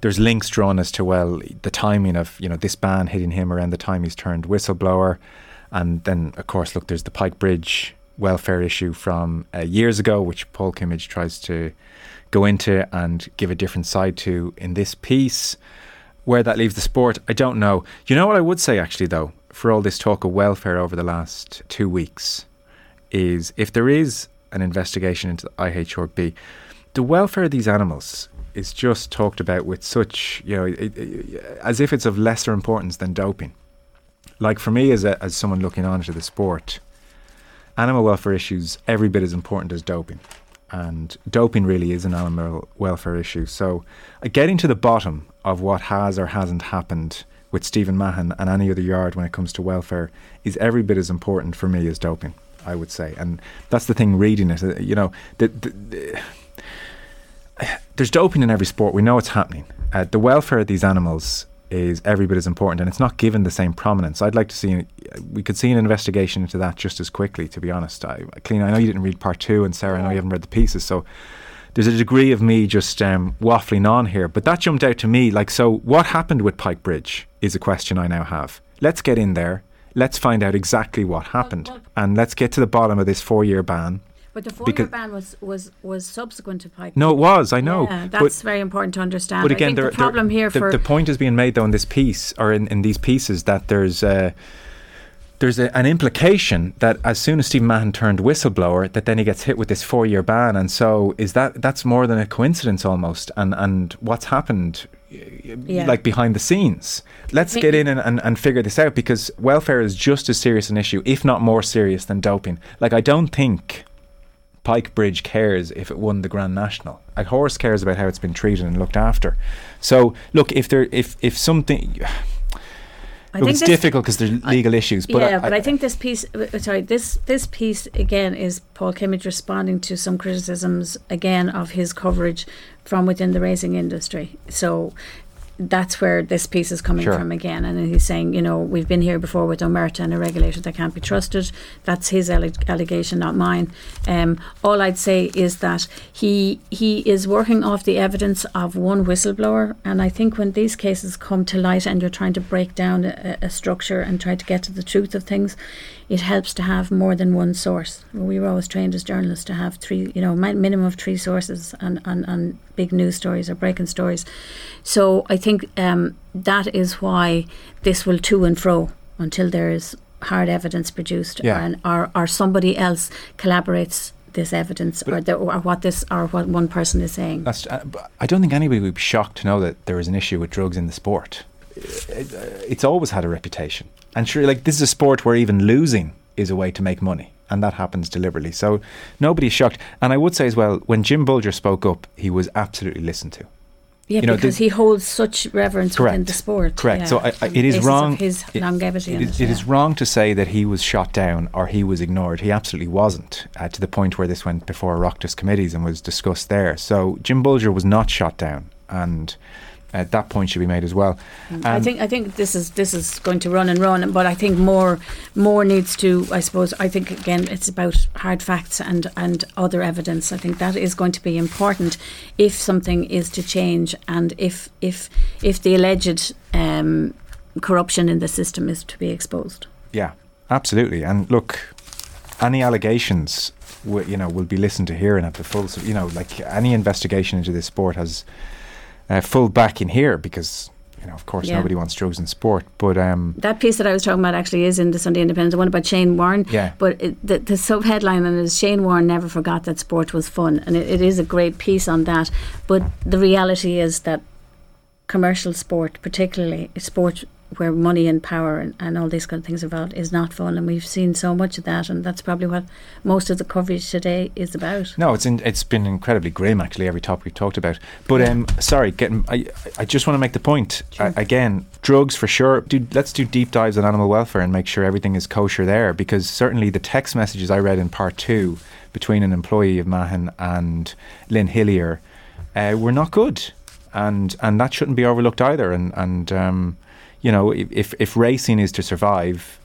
there's links drawn as to, well, the timing of, you know, this ban hitting him around the time he's turned whistleblower. And then, of course, look, there's the Pike Bridge welfare issue from uh, years ago, which Paul Kimmage tries to go into and give a different side to in this piece. Where that leaves the sport, I don't know. You know what I would say, actually, though, for all this talk of welfare over the last two weeks, is if there is an investigation into the I H R B, the welfare of these animals is just talked about with such, you know, it, it, as if it's of lesser importance than doping. Like for me, as a, as someone looking on to the sport, animal welfare issues every bit as important as doping. And doping really is an animal welfare issue. So uh, getting to the bottom of what has or hasn't happened with Stephen Mahon and any other yard when it comes to welfare is every bit as important for me as doping, I would say. And that's the thing, reading it, uh, you know, the, the, the, uh, there's doping in every sport. We know it's happening. Uh, the welfare of these animals is every bit as important, and it's not given the same prominence. I'd like to see, we could see an investigation into that just as quickly, to be honest. I, Cliona, I know you didn't read part two, and Sarah, I know you haven't read the pieces, so there's a degree of me just um, waffling on here, but that jumped out to me. Like, so what happened with Pike Bridge is a question I now have. Let's get in there, let's find out exactly what happened, well, well, and let's get to the bottom of this four-year ban. But the four-year ban was, was, was subsequent to Pike. No, it was, I know. Yeah, that's but, very important to understand. But again, I think there, the problem there, here the, for... The point is being made, though, in this piece, or in, in these pieces, that there's uh, there's a, an implication that as soon as Stephen Mahon turned whistleblower, that then he gets hit with this four-year ban. And so is that that's more than a coincidence, almost. And, and what's happened, yeah. like, behind the scenes. Let's get in and, and, and figure this out, because welfare is just as serious an issue, if not more serious, than doping. Like, I don't think... Pike Bridge cares if it won the Grand National. A horse cares about how it's been treated and looked after. So, look, if there, if if something, I look, it's difficult because there's legal I, issues. But yeah, I, but I, I think this piece, sorry, this this piece again is Paul Kimmage responding to some criticisms again of his coverage from within the racing industry. So. That's where this piece is coming sure. from again, and he's saying, you know, we've been here before with Omerta and a regulator that can't be trusted. That's his alle- allegation, not mine. Um, all I'd say is that he he is working off the evidence of one whistleblower, and I think when these cases come to light and you're trying to break down a, a structure and try to get to the truth of things, it helps to have more than one source. We were always trained as journalists to have three, you know, minimum of three sources on, on, on big news stories or breaking stories. So I think um, that is why this will to and fro until there is hard evidence produced yeah. and, or, or somebody else collaborates this evidence or, the, or what this or what one person is saying. That's, uh, I don't think anybody would be shocked to know that there is an issue with drugs in the sport. It, it's always had a reputation. And sure, like, this is a sport where even losing is a way to make money, and that happens deliberately. So nobody's shocked. And I would say as well, when Jim Bulger spoke up, he was absolutely listened to. Yeah, you know, because the, he holds such reverence correct, within the sport. Correct. Yeah, so I, I, it is wrong. His it, longevity it, it, it, it yeah. is wrong to say that he was shot down or he was ignored. He absolutely wasn't, uh, to the point where this went before Oireachtas committees and was discussed there. So Jim Bulger was not shot down, and. At uh, that point should be made as well. Um, I think I think this is this is going to run and run, but I think more more needs to. I suppose I think again it's about hard facts and, and other evidence. I think that is going to be important if something is to change, and if if if the alleged um, corruption in the system is to be exposed. Yeah, absolutely. And look, any allegations, w- you know, will be listened to here and at the full. So, you know, like any investigation into this sport has. Uh, full back in here because, you know, of course yeah. nobody wants drugs in sport. But um, that piece that I was talking about actually is in the Sunday Independent, the one about Shane Warne. Yeah. But it, the, the sub-headline on it is Shane Warne never forgot that sport was fun. And it, it is a great piece on that. But the reality is that commercial sport, particularly sport where money and power and, and all these kind of things involved, is not fun. And we've seen so much of that, and that's probably what most of the coverage today is about. No, it's in, it's been incredibly grim, actually, every topic we've talked about. But um, sorry, getting I I just want to make the point sure. I, again. Drugs for sure. Do, let's do deep dives on animal welfare and make sure everything is kosher there, because certainly the text messages I read in part two between an employee of Mahon and Lynn Hillier uh, were not good, and and that shouldn't be overlooked either. And and um, you know, if if racing is to survive,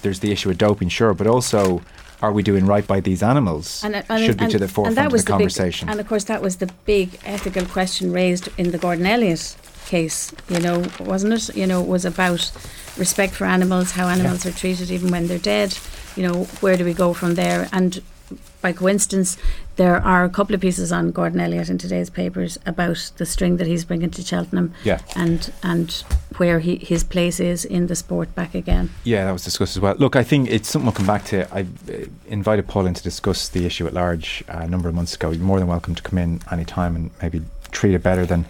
there's the issue of doping, sure, but also, are we doing right by these animals? And, and, Should be and, to the forefront and that was of the, the conversation. Big, and of course, that was the big ethical question raised in the Gordon Elliott case, you know, wasn't it? You know, it was about respect for animals, how animals yeah. are treated even when they're dead. You know, where do we go from there? And by coincidence, there are a couple of pieces on Gordon Elliott in today's papers about the string that he's bringing to Cheltenham, yeah. and and where he, his place is in the sport back again. Yeah, that was discussed as well. Look, I think it's something we'll come back to. I invited Paul in to discuss the issue at large a number of months ago. You're more than welcome to come in any time and maybe treat it better than...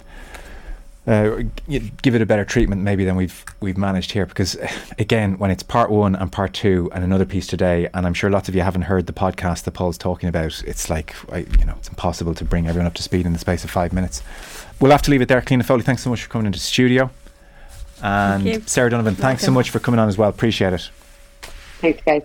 Uh, give it a better treatment maybe than we've we've managed here, because again, when it's part one and part two and another piece today, and I'm sure lots of you haven't heard the podcast that Paul's talking about, it's like I, you know, it's impossible to bring everyone up to speed in the space of five minutes. We'll have to leave it there. Cliona Foley, thanks so much for coming into the studio, and Sarah Donovan, thanks so much for coming on as well. Appreciate it. Thanks guys.